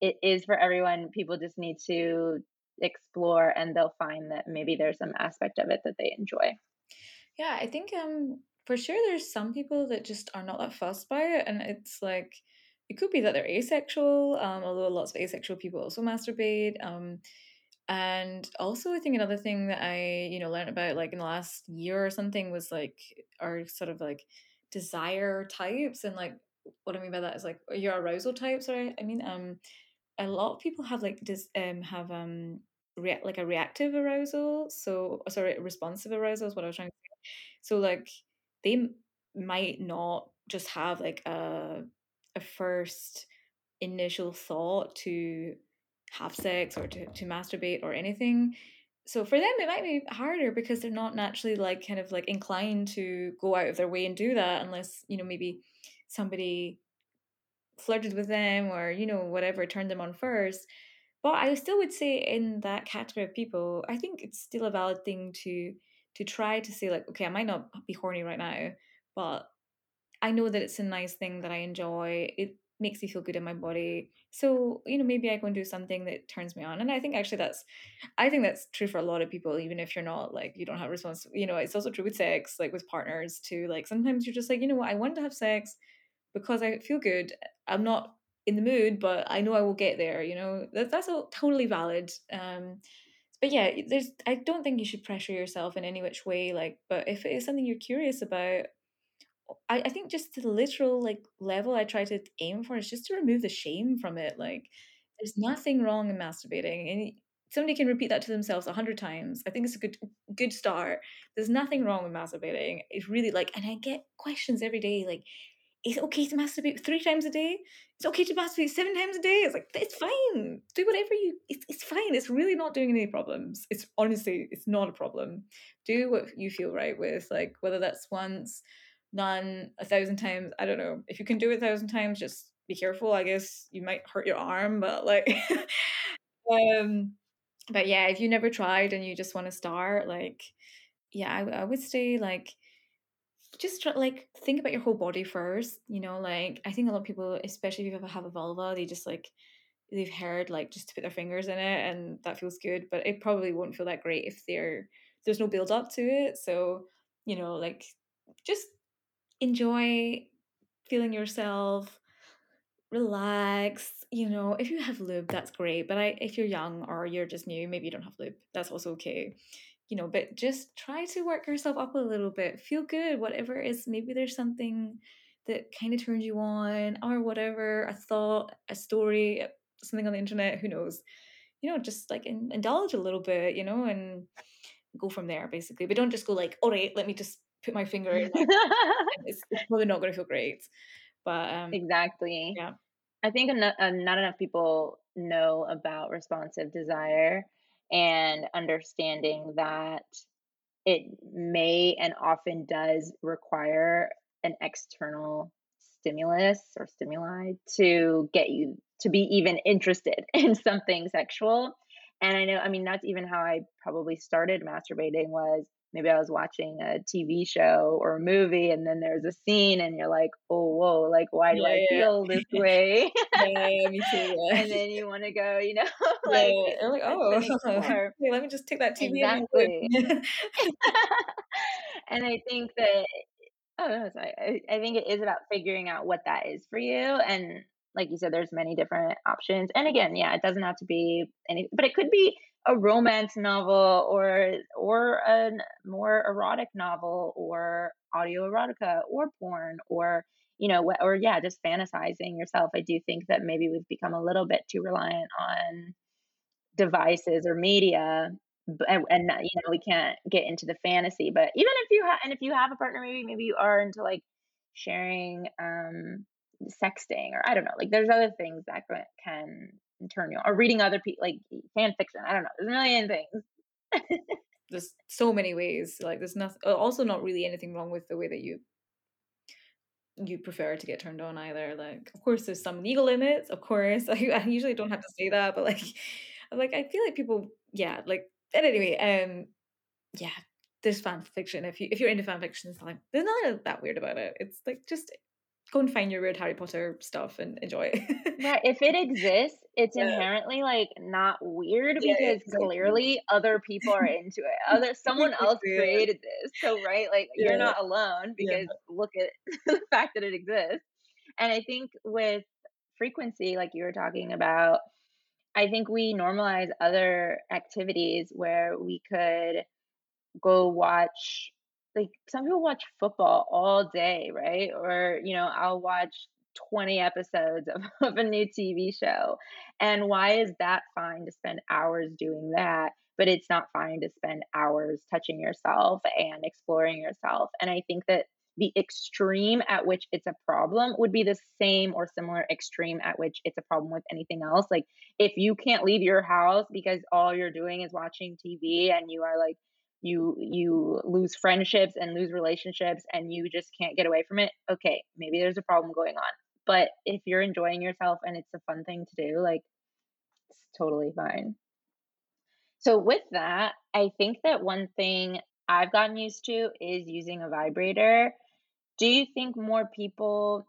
it is for everyone? People just need to explore, and they'll find that maybe there's some aspect of it that they enjoy. Yeah, I think for sure there's some people that just are not that fussed by it, and it's like it could be that they're asexual, although lots of asexual people also masturbate. And also I think another thing that I, you know, learned about like in the last year or something was like our sort of like desire types, and like what I mean by that is like your arousal types. A lot of people have like a reactive arousal. So responsive arousal is what I was trying to say. So like they might not just have like a first initial thought to have sex or to masturbate or anything. So for them it might be harder because they're not naturally like kind of like inclined to go out of their way and do that, unless, you know, maybe somebody flirted with them or, you know, whatever turned them on first. But I still would say in that category of people, I think it's still a valid thing to try to say like, okay, I might not be horny right now, but I know that it's a nice thing that I enjoy. It makes me feel good in my body. So, you know, maybe I can do something that turns me on. And I think actually that's true for a lot of people, even if you're not like, you don't have response, you know. It's also true with sex, like with partners too. Like sometimes you're just like, you know what, I want to have sex because I feel good. I'm not in the mood, but I know I will get there, you know. That's all totally valid. But yeah, I don't think you should pressure yourself in any which way. Like, but if it is something you're curious about, I think just the literal like level I try to aim for is just to remove the shame from it. Like, there's nothing wrong in masturbating, and somebody can repeat that to themselves 100 times. I think it's a good start. There's nothing wrong with masturbating. It's really like, and I get questions every day like, is it okay to masturbate 3 times a day? It's okay to masturbate 7 times a day. It's like, it's fine. Do whatever you. It's fine. It's really not doing any problems. It's honestly, it's not a problem. Do what you feel right with. Like, whether that's once, none, 1,000 times, I don't know. If you can do it 1,000 times, just be careful. I guess you might hurt your arm, but like but yeah, if you never tried and you just want to start, like, yeah, I would say like just try, like think about your whole body first, you know. Like, I think a lot of people, especially if you ever have a vulva, they just like they've heard like just to put their fingers in it and that feels good, but it probably won't feel that great if there's no build up to it. So, you know, like just enjoy feeling yourself, relax, you know. If you have lube, that's great, but if you're young or you're just new, maybe you don't have lube, that's also okay, you know. But just try to work yourself up a little bit, feel good, whatever it is. Maybe there's something that kind of turns you on, or whatever, a thought, a story, something on the internet, who knows, you know. Just like indulge a little bit, you know, and go from there basically. But don't just go like, all right, let me just put my finger in. It's probably not going to feel great, but exactly. Yeah, I think not enough people know about responsive desire, and understanding that it may and often does require an external stimulus or stimuli to get you to be even interested in something sexual. And I know, I mean, that's even how I probably started masturbating, was maybe I was watching a TV show or a movie, and then there's a scene and you're like, oh, whoa, like, why do I feel this way? Yeah, me too, yeah. And then you want to go, you know, like, yeah, I'm like, oh, hey, let me just take that TV. Exactly. And I think that, I think it is about figuring out what that is for you. And like you said, there's many different options. And again, yeah, it doesn't have to be any, but it could be a romance novel or a more erotic novel or audio erotica or porn or, you know, or yeah, just fantasizing yourself. I do think that maybe we've become a little bit too reliant on devices or media, and you know, we can't get into the fantasy. But even if you have, and if you have a partner, maybe you are into like sharing, sexting, or I don't know, like there's other things that can turn you on, or reading other people, like fan fiction. I don't know, there's a million things. There's so many ways. Like there's nothing, also not really anything wrong with the way that you prefer to get turned on either. Like, of course there's some legal limits, of course. I usually don't have to say that, but like, I'm like, I feel like people, yeah, like, and anyway, yeah, there's fan fiction. If you're into fan fiction, it's like, there's nothing that weird about it. It's like, just go and find your weird Harry Potter stuff and enjoy it. Right. If it exists, it's inherently like not weird, because clearly other people are into it. Someone else created this. So, right. Like you're not alone, because look at the fact that it exists. And I think with frequency, like you were talking about, I think we normalize other activities where we could go watch, like some people watch football all day, right? Or, you know, I'll watch 20 episodes of a new TV show. And why is that fine to spend hours doing that? But it's not fine to spend hours touching yourself and exploring yourself. And I think that the extreme at which it's a problem would be the same or similar extreme at which it's a problem with anything else. Like if you can't leave your house because all you're doing is watching TV, and you are like, you lose friendships and lose relationships and you just can't get away from it. Okay, maybe there's a problem going on. But if you're enjoying yourself and it's a fun thing to do, like it's totally fine. So with that, I think that one thing I've gotten used to is using a vibrator. Do you think more people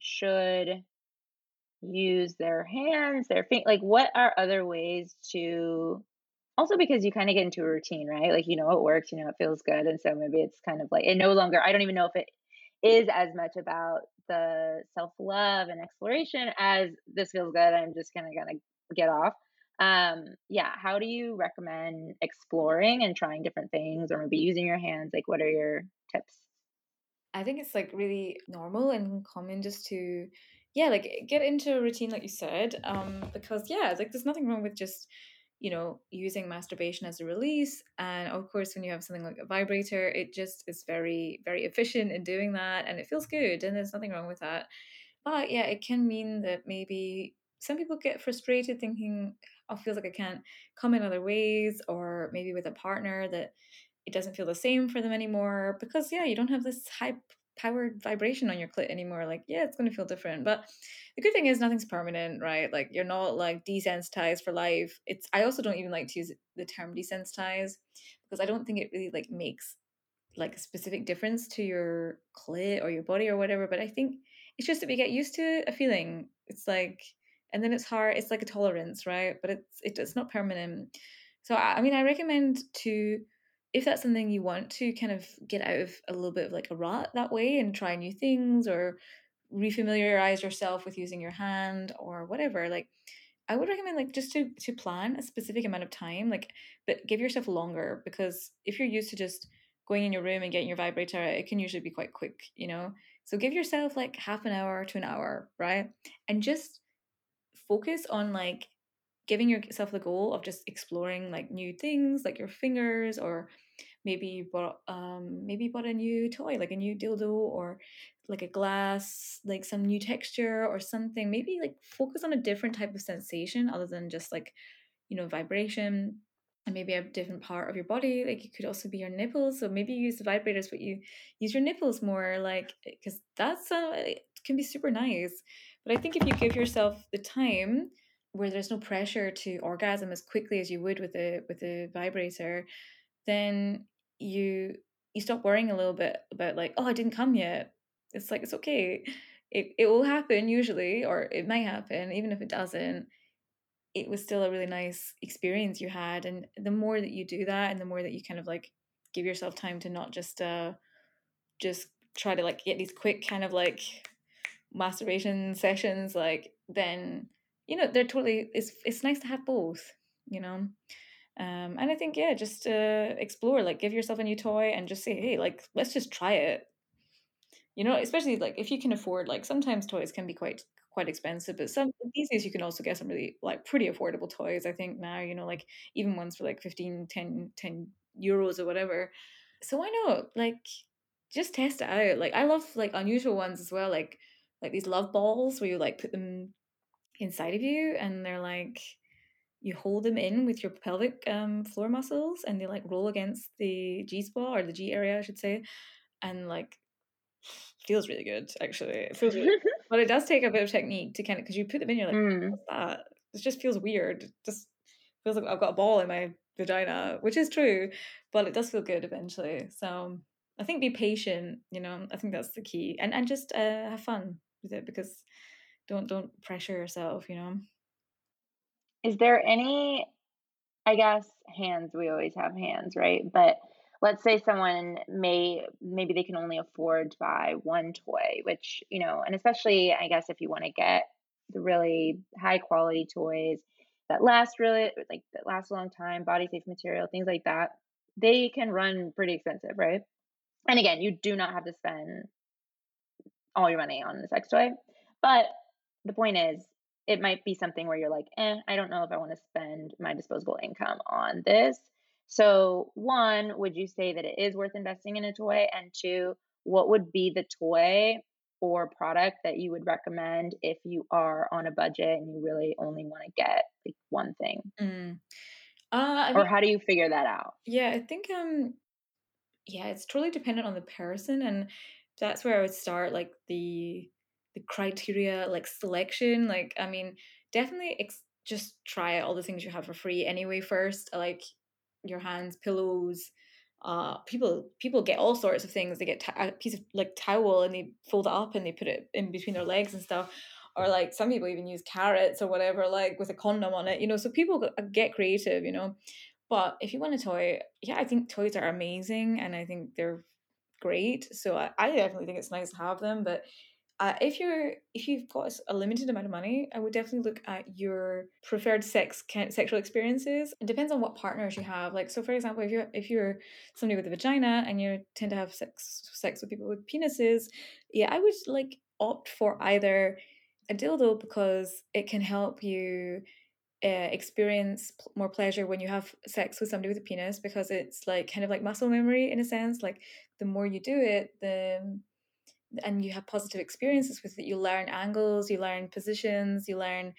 should use their hands, their feet? Like what are other ways to... Also because you kind of get into a routine, right? Like, you know, it works, you know, it feels good. And so maybe it's kind of like, it no longer, I don't even know if it is as much about the self-love and exploration as this feels good, I'm just kind of going to get off. Yeah. How do you recommend exploring and trying different things, or maybe using your hands? Like, what are your tips? I think it's like really normal and common just to, yeah, like get into a routine, like you said, because yeah, it's like, there's nothing wrong with just, you know, using masturbation as a release. And of course, when you have something like a vibrator, it just is very, very efficient in doing that. And it feels good. And there's nothing wrong with that. But yeah, it can mean that maybe some people get frustrated thinking, oh, feels like I can't come in other ways. Or maybe with a partner that it doesn't feel the same for them anymore. Because yeah, you don't have this high powered vibration on your clit anymore. Like, yeah, it's going to feel different. But the good thing is nothing's permanent, right? Like you're not like desensitized for life. It's, I also don't even like to use the term desensitized, because I don't think it really like makes like a specific difference to your clit or your body or whatever. But I think it's just that we get used to a feeling. It's like, and then it's hard. It's like a tolerance, right? But it's not permanent. So I mean, I recommend to, if that's something you want to kind of get out of a little bit of like a rut that way and try new things or refamiliarize yourself with using your hand or whatever, like I would recommend like just to plan a specific amount of time, like, but give yourself longer, because if you're used to just going in your room and getting your vibrator, it can usually be quite quick, you know? So give yourself like half an hour to an hour, right? And just focus on like giving yourself the goal of just exploring like new things, like your fingers, or maybe you bought a new toy, like a new dildo or like a glass, like some new texture or something. Maybe like focus on a different type of sensation other than just like, you know, vibration, and maybe a different part of your body. Like it could also be your nipples. So maybe you use the vibrators, but you use your nipples more, like, because that's it can be super nice. But I think if you give yourself the time, where there's no pressure to orgasm as quickly as you would with a vibrator, then you stop worrying a little bit about like, oh, I didn't come yet. It's like, it's okay. It will happen usually, or it may happen. Even if it doesn't, it was still a really nice experience you had. And the more that you do that, and the more that you kind of like give yourself time to not just try to like get these quick kind of like masturbation sessions, like, then, you know, they're totally, it's nice to have both, you know? And I think, yeah, just explore, like give yourself a new toy and just say, hey, like, let's just try it. You know, especially like if you can afford, like sometimes toys can be quite expensive, but some these days you can also get some really like pretty affordable toys, I think now, you know, like even ones for like 10 euros or whatever. So why not? Like just test it out. Like I love like unusual ones as well, like these love balls where you like put them inside of you and they're like you hold them in with your pelvic floor muscles and they like roll against the G-spot or the G area, I should say, and like feels really good, actually. It feels really good. But it does take a bit of technique to kind of, because you put them in, you're like, what's that? It just feels weird. It just feels like I've got a ball in my vagina, which is true, but it does feel good eventually. So I think be patient, you know, I think that's the key. And just have fun with it, because don't pressure yourself, you know. Is there any, I guess, hands, we always have hands, right? But let's say someone maybe they can only afford to buy one toy, which, you know, and especially I guess if you want to get the really high quality toys that last a long time, body safe material, things like that, they can run pretty expensive, right? And again, you do not have to spend all your money on the sex toy. But the point is, it might be something where you're like, I don't know if I want to spend my disposable income on this. So one, would you say that it is worth investing in a toy? And two, what would be the toy or product that you would recommend if you are on a budget and you really only want to get like one thing? Or how do you figure that out? Yeah, I think, it's totally dependent on the person. And that's where I would start, like the criteria, like selection. Like, I mean, definitely just try all the things you have for free anyway first, like your hands, pillows, people get all sorts of things. They get a piece of like towel and they fold it up and they put it in between their legs and stuff, or like some people even use carrots or whatever, like with a condom on it, you know. So people get creative, you know. But if you want a toy, yeah, I think toys are amazing and I think they're great, so I definitely think it's nice to have them. But if you've got a limited amount of money, I would definitely look at your preferred sexual experiences. It depends on what partners you have. Like, so for example, if you're somebody with a vagina and you tend to have sex with people with penises, yeah, I would like opt for either a dildo, because it can help you experience more pleasure when you have sex with somebody with a penis, because it's like kind of like muscle memory in a sense. Like the more you do it, and you have positive experiences with it, you learn angles, you learn positions, you learn,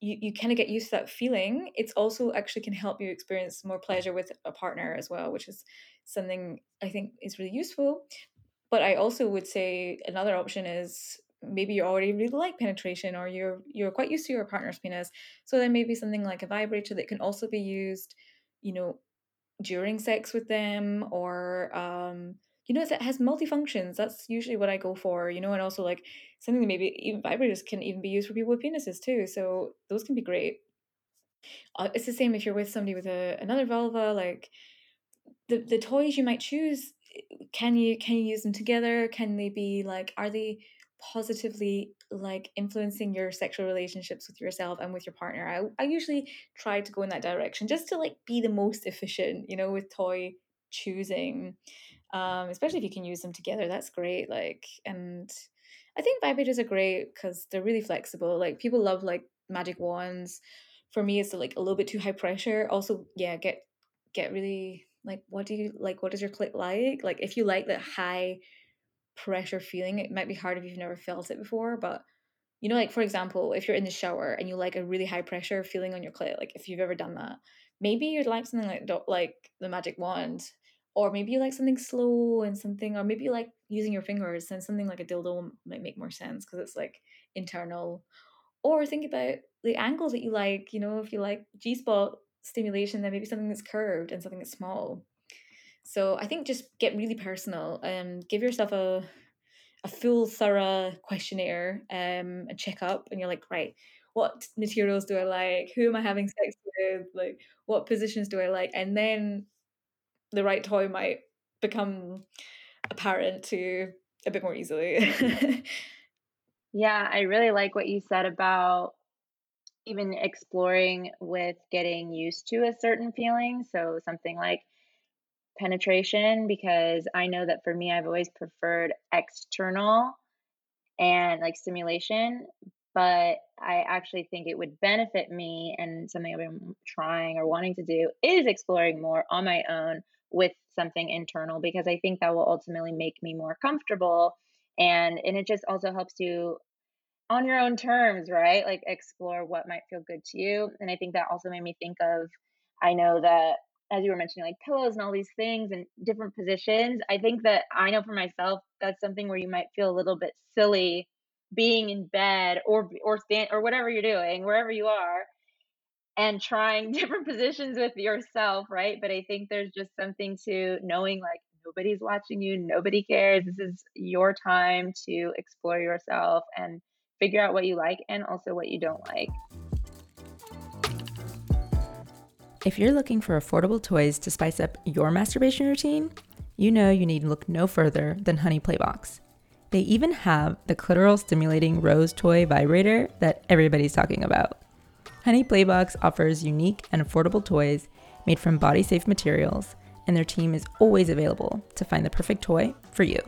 you kind of get used to that feeling. It's also actually can help you experience more pleasure with a partner as well, which is something I think is really useful. But I also would say another option is maybe you already really like penetration, or you're quite used to your partner's penis. So then maybe something like a vibrator that can also be used, you know, during sex with them, or, you know, that has multi-functions. That's usually what I go for, you know. And also like something that maybe even vibrators can even be used for people with penises too. So those can be great. It's the same if you're with somebody with another vulva. Like the toys you might choose, can you use them together? Can they be like, are they positively like influencing your sexual relationships with yourself and with your partner? I usually try to go in that direction just to like be the most efficient, you know, with toy choosing. Especially if you can use them together, that's great. Like, and I think vibrators are great because they're really flexible. Like people love like magic wands. For me, it's like a little bit too high pressure. Also, yeah, get really like, what do you like? What does your clit like? Like if you like that high pressure feeling, it might be hard if you've never felt it before. But you know, like for example, if you're in the shower and you like a really high pressure feeling on your clit, like if you've ever done that, maybe you'd like something like the magic wand. Or maybe you like something slow and something, or maybe you like using your fingers, and something like a dildo might make more sense because it's like internal. Or think about the angle that you like, you know, if you like G-spot stimulation, then maybe something that's curved and something that's small. So I think just get really personal. Give yourself a full, thorough questionnaire, a checkup, and you're like, right, what materials do I like? Who am I having sex with? Like, what positions do I like? And then the right toy might become apparent to you a bit more easily. Yeah, I really like what you said about even exploring with getting used to a certain feeling. So something like penetration, because I know that for me, I've always preferred external and like stimulation, but I actually think it would benefit me, and something I've been trying or wanting to do is exploring more on my own with something internal, because I think that will ultimately make me more comfortable. And it just also helps you on your own terms, right? Like explore what might feel good to you. And I think that also made me think of, I know that as you were mentioning, like pillows and all these things and different positions, I think that I know for myself, that's something where you might feel a little bit silly being in bed or stand or whatever you're doing, wherever you are, and trying different positions with yourself, right? But I think there's just something to knowing like nobody's watching you, nobody cares. This is your time to explore yourself and figure out what you like and also what you don't like. If you're looking for affordable toys to spice up your masturbation routine, you know you need look no further than Honey Playbox. They even have the clitoral stimulating rose toy vibrator that everybody's talking about. Honey Playbox offers unique and affordable toys made from body-safe materials, and their team is always available to find the perfect toy for you.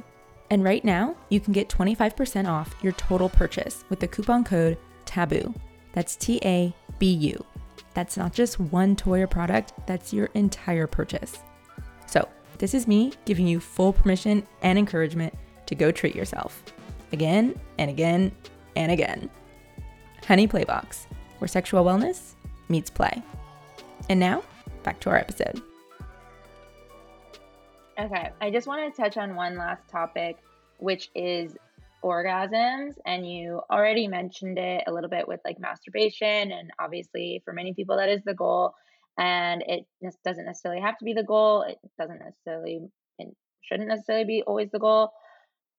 And right now, you can get 25% off your total purchase with the coupon code TABU. That's TABU. That's not just one toy or product, that's your entire purchase. So, this is me giving you full permission and encouragement to go treat yourself. Again and again and again. Honey Playbox, where sexual wellness meets play. And now, back to our episode. Okay, I just want to touch on one last topic, which is orgasms. And you already mentioned it a little bit with like masturbation. And obviously for many people, that is the goal. And it doesn't necessarily have to be the goal. It shouldn't necessarily be always the goal.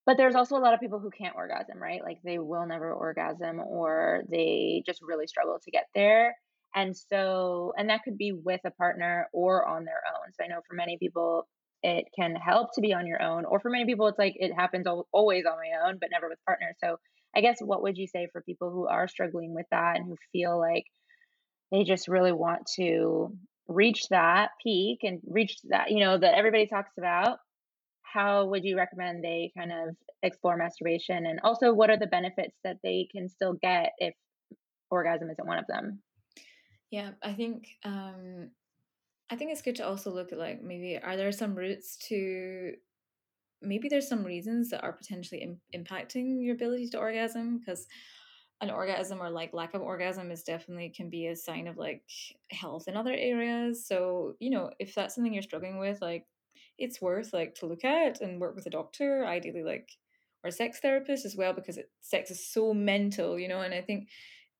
But there's also a lot of people who can't orgasm, right? Like they will never orgasm, or they just really struggle to get there. And so, and that could be with a partner or on their own. So I know for many people, it can help to be on your own, or for many people, it's like it happens always on my own, but never with partners. So I guess what would you say for people who are struggling with that and who feel like they just really want to reach that peak and reach that, you know, that everybody talks about? How would you recommend they kind of explore masturbation? And also, what are the benefits that they can still get if orgasm isn't one of them? Yeah, I think it's good to also look at like maybe are there some routes to, maybe there's some reasons that are potentially impacting your ability to orgasm, because an orgasm or like lack of orgasm is definitely can be a sign of like health in other areas. So, you know, if that's something you're struggling with, like it's worth like to look at and work with a doctor, ideally like, or a sex therapist as well, because sex is so mental, you know, and I think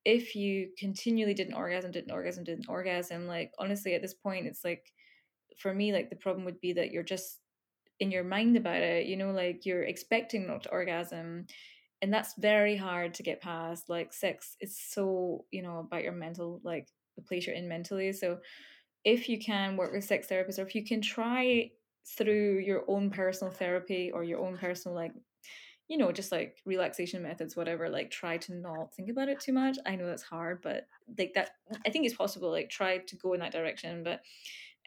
if you continually didn't orgasm, like honestly at this point it's like for me like the problem would be that you're just in your mind about it, you know, like you're expecting not to orgasm, and that's very hard to get past. Like sex is so, you know, about your mental, like the place you're in mentally. So if you can work with sex therapists, or if you can try through your own personal therapy or your own personal like, you know, just like relaxation methods, whatever, like try to not think about it too much. I know that's hard, but like that, I think it's possible, like try to go in that direction. But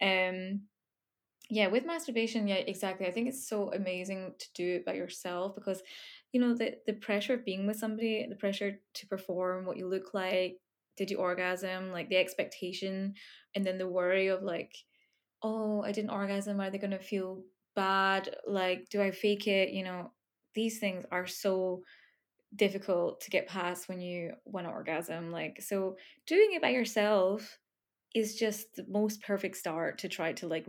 yeah, with masturbation, yeah, exactly. I think it's so amazing to do it by yourself, because, you know, the pressure of being with somebody, the pressure to perform, what you look like, did you orgasm, like the expectation, and then the worry of like, oh, I didn't orgasm, are they going to feel bad? Like, do I fake it? You know, these things are so difficult to get past when you want to orgasm. Like, so doing it by yourself is just the most perfect start to try to like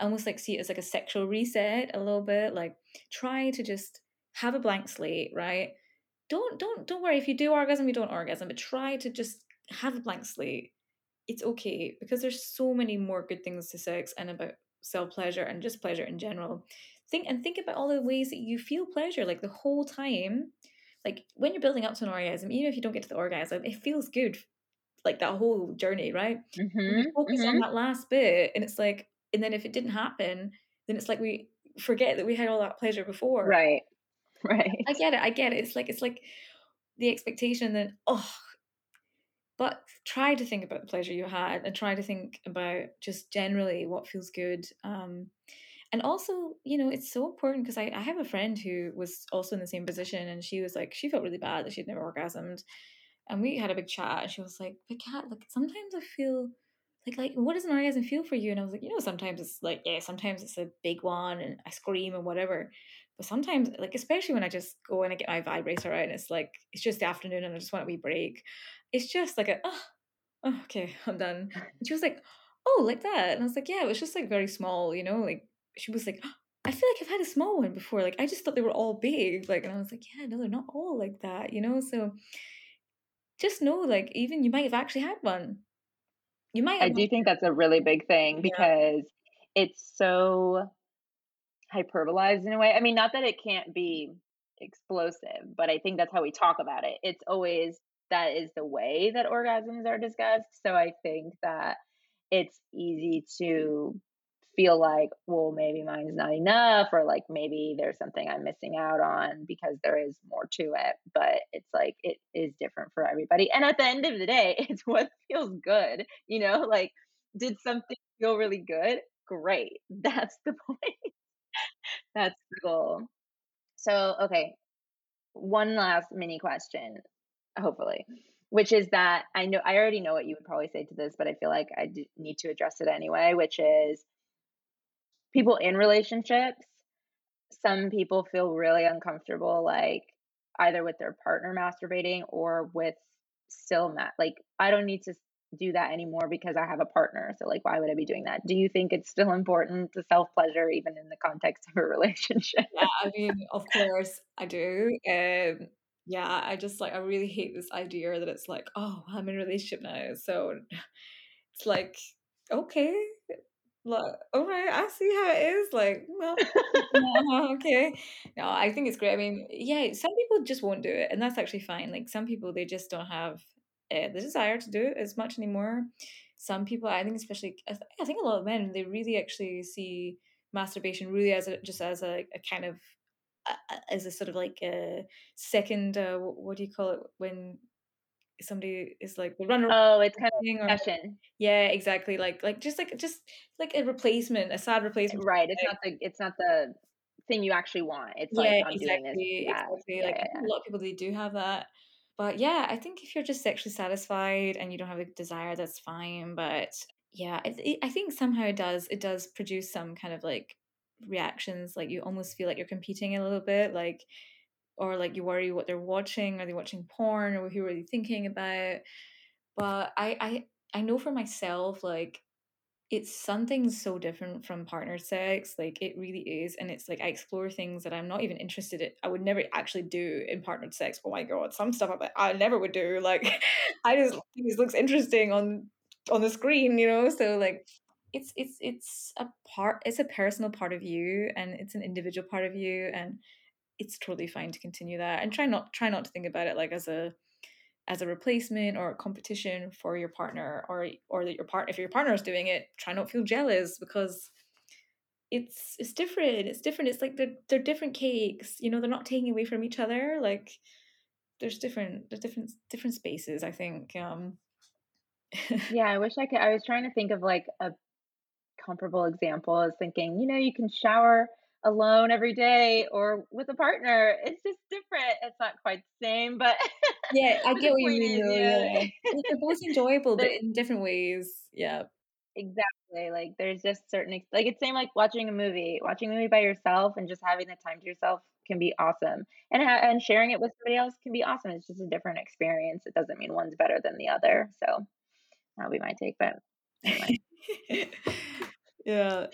almost like see it as like a sexual reset a little bit, like try to just have a blank slate, right? Don't worry if you do orgasm, you don't orgasm, but try to just have a blank slate. It's okay, because there's so many more good things to sex and about self-pleasure and just pleasure in general. Think about all the ways that you feel pleasure, like the whole time. Like when you're building up to an orgasm, even if you don't get to the orgasm, it feels good, like that whole journey, right? Mm-hmm, focus on that last bit, and it's like, and then if it didn't happen, then it's like we forget that we had all that pleasure before. Right. I get it. It's like the expectation that, but try to think about the pleasure you had and try to think about just generally what feels good. And also, you know, it's so important because I have a friend who was also in the same position, and she was like, she felt really bad that she'd never orgasmed. And we had a big chat, and she was like, but Kat, like, sometimes I feel like what does an orgasm feel for you? And I was like, you know, sometimes it's like, yeah, sometimes it's a big one and I scream and whatever. But sometimes, like, especially when I just go and I get my vibrator out and it's like, it's just the afternoon and I just want a wee break. It's just like okay, I'm done. And she was like, oh, like that. And I was like, yeah, it was just like very small, you know, like, she was like, oh, I feel like I've had a small one before. Like, I just thought they were all big. Like, and I was like, yeah, no, they're not all like that, you know? So just know, like, even you might have actually had one. You might have. I do think that's a really big thing because it's so hyperbolized in a way. I mean, not that it can't be explosive, but I think that's how we talk about it. It's always, that is the way that orgasms are discussed. So I think that it's easy to feel like, well, maybe mine's not enough, or like maybe there's something I'm missing out on because there is more to it. But it's like, it is different for everybody. And at the end of the day, it's what feels good. You know, like, did something feel really good? Great. That's the point. That's the goal. So, okay. One last mini question, hopefully, which is that I already know what you would probably say to this, but I feel like I need to address it anyway, which is, people in relationships, some people feel really uncomfortable, like either with their partner masturbating or with like, I don't need to do that anymore because I have a partner. So like, why would I be doing that? Do you think it's still important to self-pleasure even in the context of a relationship? Yeah, I mean, of course I do. Yeah, I just like, I really hate this idea that it's like, oh, I'm in a relationship now. So it's like, okay. Like, all right, I see how it is. Like, well, okay. No, I think it's great. I mean, yeah, some people just won't do it, and that's actually fine. Like, some people, they just don't have the desire to do it as much anymore. Some people, I think, especially, I think a lot of men, they really actually see masturbation really as a kind of as a sort of like a second. What do you call it when somebody is like, we'll run around. Oh, it's kind of a session. Yeah, exactly. Like a replacement, a sad replacement. Right. It's not the thing you actually want. It's exactly. A lot of people, they do have that. But yeah, I think if you're just sexually satisfied and you don't have a desire, that's fine. But yeah, I think somehow it does produce some kind of like reactions. Like, you almost feel like you're competing a little bit, like, or like you worry what they're watching. Are they watching porn, or who are they thinking about? But I know for myself, like, it's something so different from partner sex. Like, it really is. And it's like, I explore things that I'm not even interested in. I would never actually do in partnered sex. Oh my God, some stuff I'm like, I never would do. Like, I just think this looks interesting on the screen, you know? So like, it's a personal part of you, and it's an individual part of you, and it's totally fine to continue that, and try not to think about it like as a replacement or a competition for your partner, or that if your partner is doing it, try not to feel jealous, because it's different. It's different. It's like they're different cakes, you know, they're not taking away from each other. Like, there's different spaces, I think. Yeah. I wish I was trying to think of like a comparable example. I was thinking, you know, you can shower alone every day or with a partner. It's just different. It's not quite the same, but yeah, I get what you mean. Yeah. They're both enjoyable, but in different ways. Yeah, exactly. Like, there's just certain, like, it's same like watching a movie by yourself and just having the time to yourself can be awesome, and sharing it with somebody else can be awesome. It's just a different experience. It doesn't mean one's better than the other. So that'll be my take, but anyway. Yeah.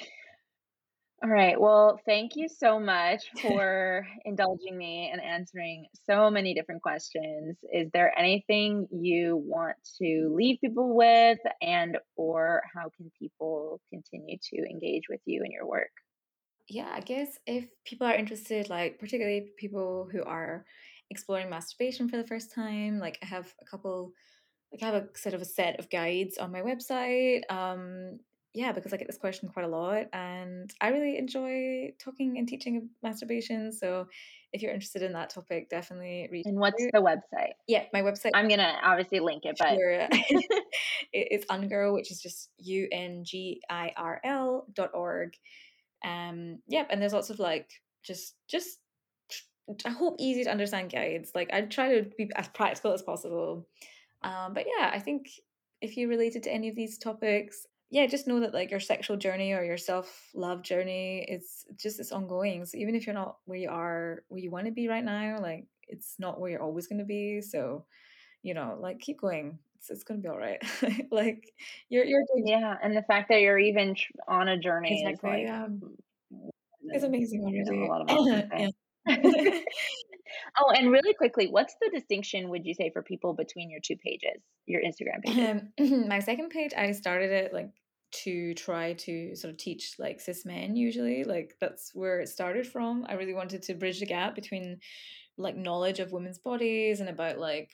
All right. Well, thank you so much for indulging me and answering so many different questions. Is there anything you want to leave people with, and or how can people continue to engage with you and your work? Yeah, I guess if people are interested, like particularly people who are exploring masturbation for the first time, like I have a couple, like I have a sort of a set of guides on my website. Yeah, because I get this question quite a lot, and I really enjoy talking and teaching masturbation. So if you're interested in that topic, definitely reach out. And what's the website? Yeah, my website. I'm going to obviously link it, but it's Ungirl, which is just ungirl.org. Yep. And there's lots of like, just I hope easy to understand guides. Like I try to be as practical as possible. But yeah, I think if you're related to any of these topics, yeah, just know that like your sexual journey or your self-love journey is just, it's ongoing. So even if you're not where you are, where you want to be right now, like it's not where you're always going to be. So, you know, like keep going. It's going to be all right. Like you're doing. Yeah. And the fact that you're even on a journey, exactly, is like, it's amazing. A lot of awesome Oh, and really quickly, what's the distinction, would you say, for people between your two pages, your Instagram page? My second page, I started it like to try to sort of teach like cis men usually, like that's where it started from. I really wanted to bridge the gap between like knowledge of women's bodies and about like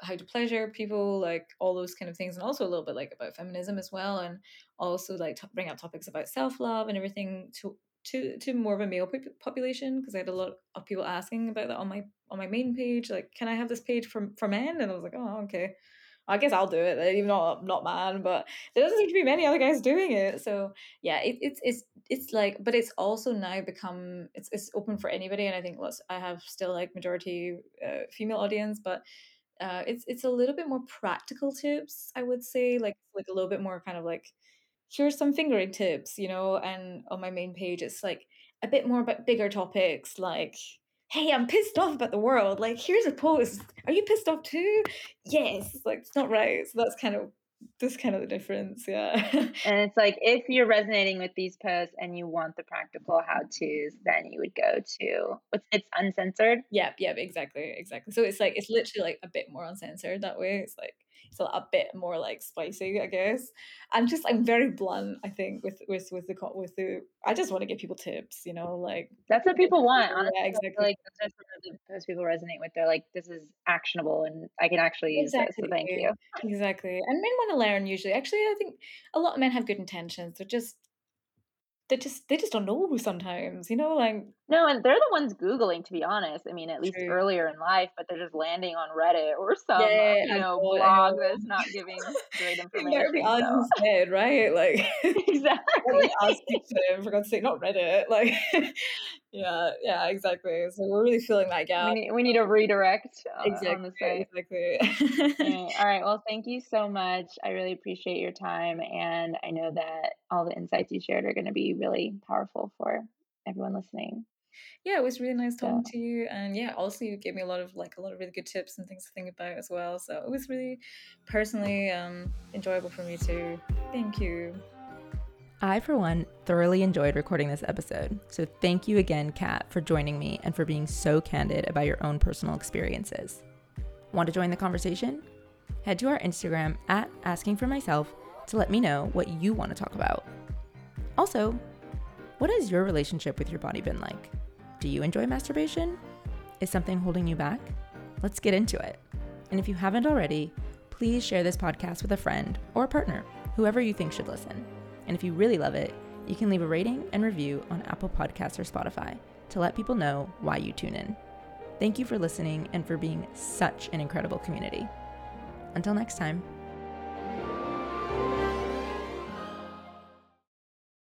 how to pleasure people, like all those kind of things, and also a little bit like about feminism as well, and also like bring up topics about self-love and everything to more of a male population, because I had a lot of people asking about that on my main page, like can I have this page for men, and I was like, oh okay, I guess I'll do it, even though I'm not man, but there doesn't seem to be many other guys doing it. So yeah, it's like, but it's also now become it's open for anybody, and I think I have still like majority female audience, but it's a little bit more practical tips, I would say, like a little bit more kind of like, here's some fingering tips, you know, and on my main page, it's like a bit more about bigger topics like, hey, I'm pissed off about the world. Like, here's a post. Are you pissed off too? Yes. It's like, it's not right. So that's kind of the difference. Yeah. And it's like, if you're resonating with these posts and you want the practical how-tos, then you would go to, it's uncensored. Yep. Exactly. So it's like, it's literally like a bit more uncensored that way. It's like, so a bit more like spicy, I guess. I'm very blunt, I think, with the I just want to give people tips, you know, like that's what people want, honestly. Yeah, exactly. Like that's what those people resonate with. They're like, this is actionable and I can actually use this. So thank you. Exactly. And men want to learn usually. Actually, I think a lot of men have good intentions. They just don't know sometimes, you know, like no, and they're the ones Googling, to be honest. I mean, at least earlier in life, but they're just landing on Reddit or some blog that's not giving great information. Be unsaid, right? Like exactly. For God's sake, not Reddit. Like yeah, exactly. So we're really filling that gap. We need a redirect. Exactly. Okay. All right. Well, thank you so much. I really appreciate your time, and I know that all the insights you shared are going to be really powerful for everyone listening. Yeah, it was really nice talking to you, and yeah, also you gave me a lot of really good tips and things to think about as well. So it was really personally enjoyable for me too. Thank you. I, for one, thoroughly enjoyed recording this episode. So thank you again, Kat, for joining me and for being so candid about your own personal experiences. Want to join the conversation? Head to our Instagram at AskingForMyself to let me know what you want to talk about. Also, what has your relationship with your body been like? Do you enjoy masturbation? Is something holding you back? Let's get into it. And if you haven't already, please share this podcast with a friend or a partner, whoever you think should listen. And if you really love it, you can leave a rating and review on Apple Podcasts or Spotify to let people know why you tune in. Thank you for listening and for being such an incredible community. Until next time.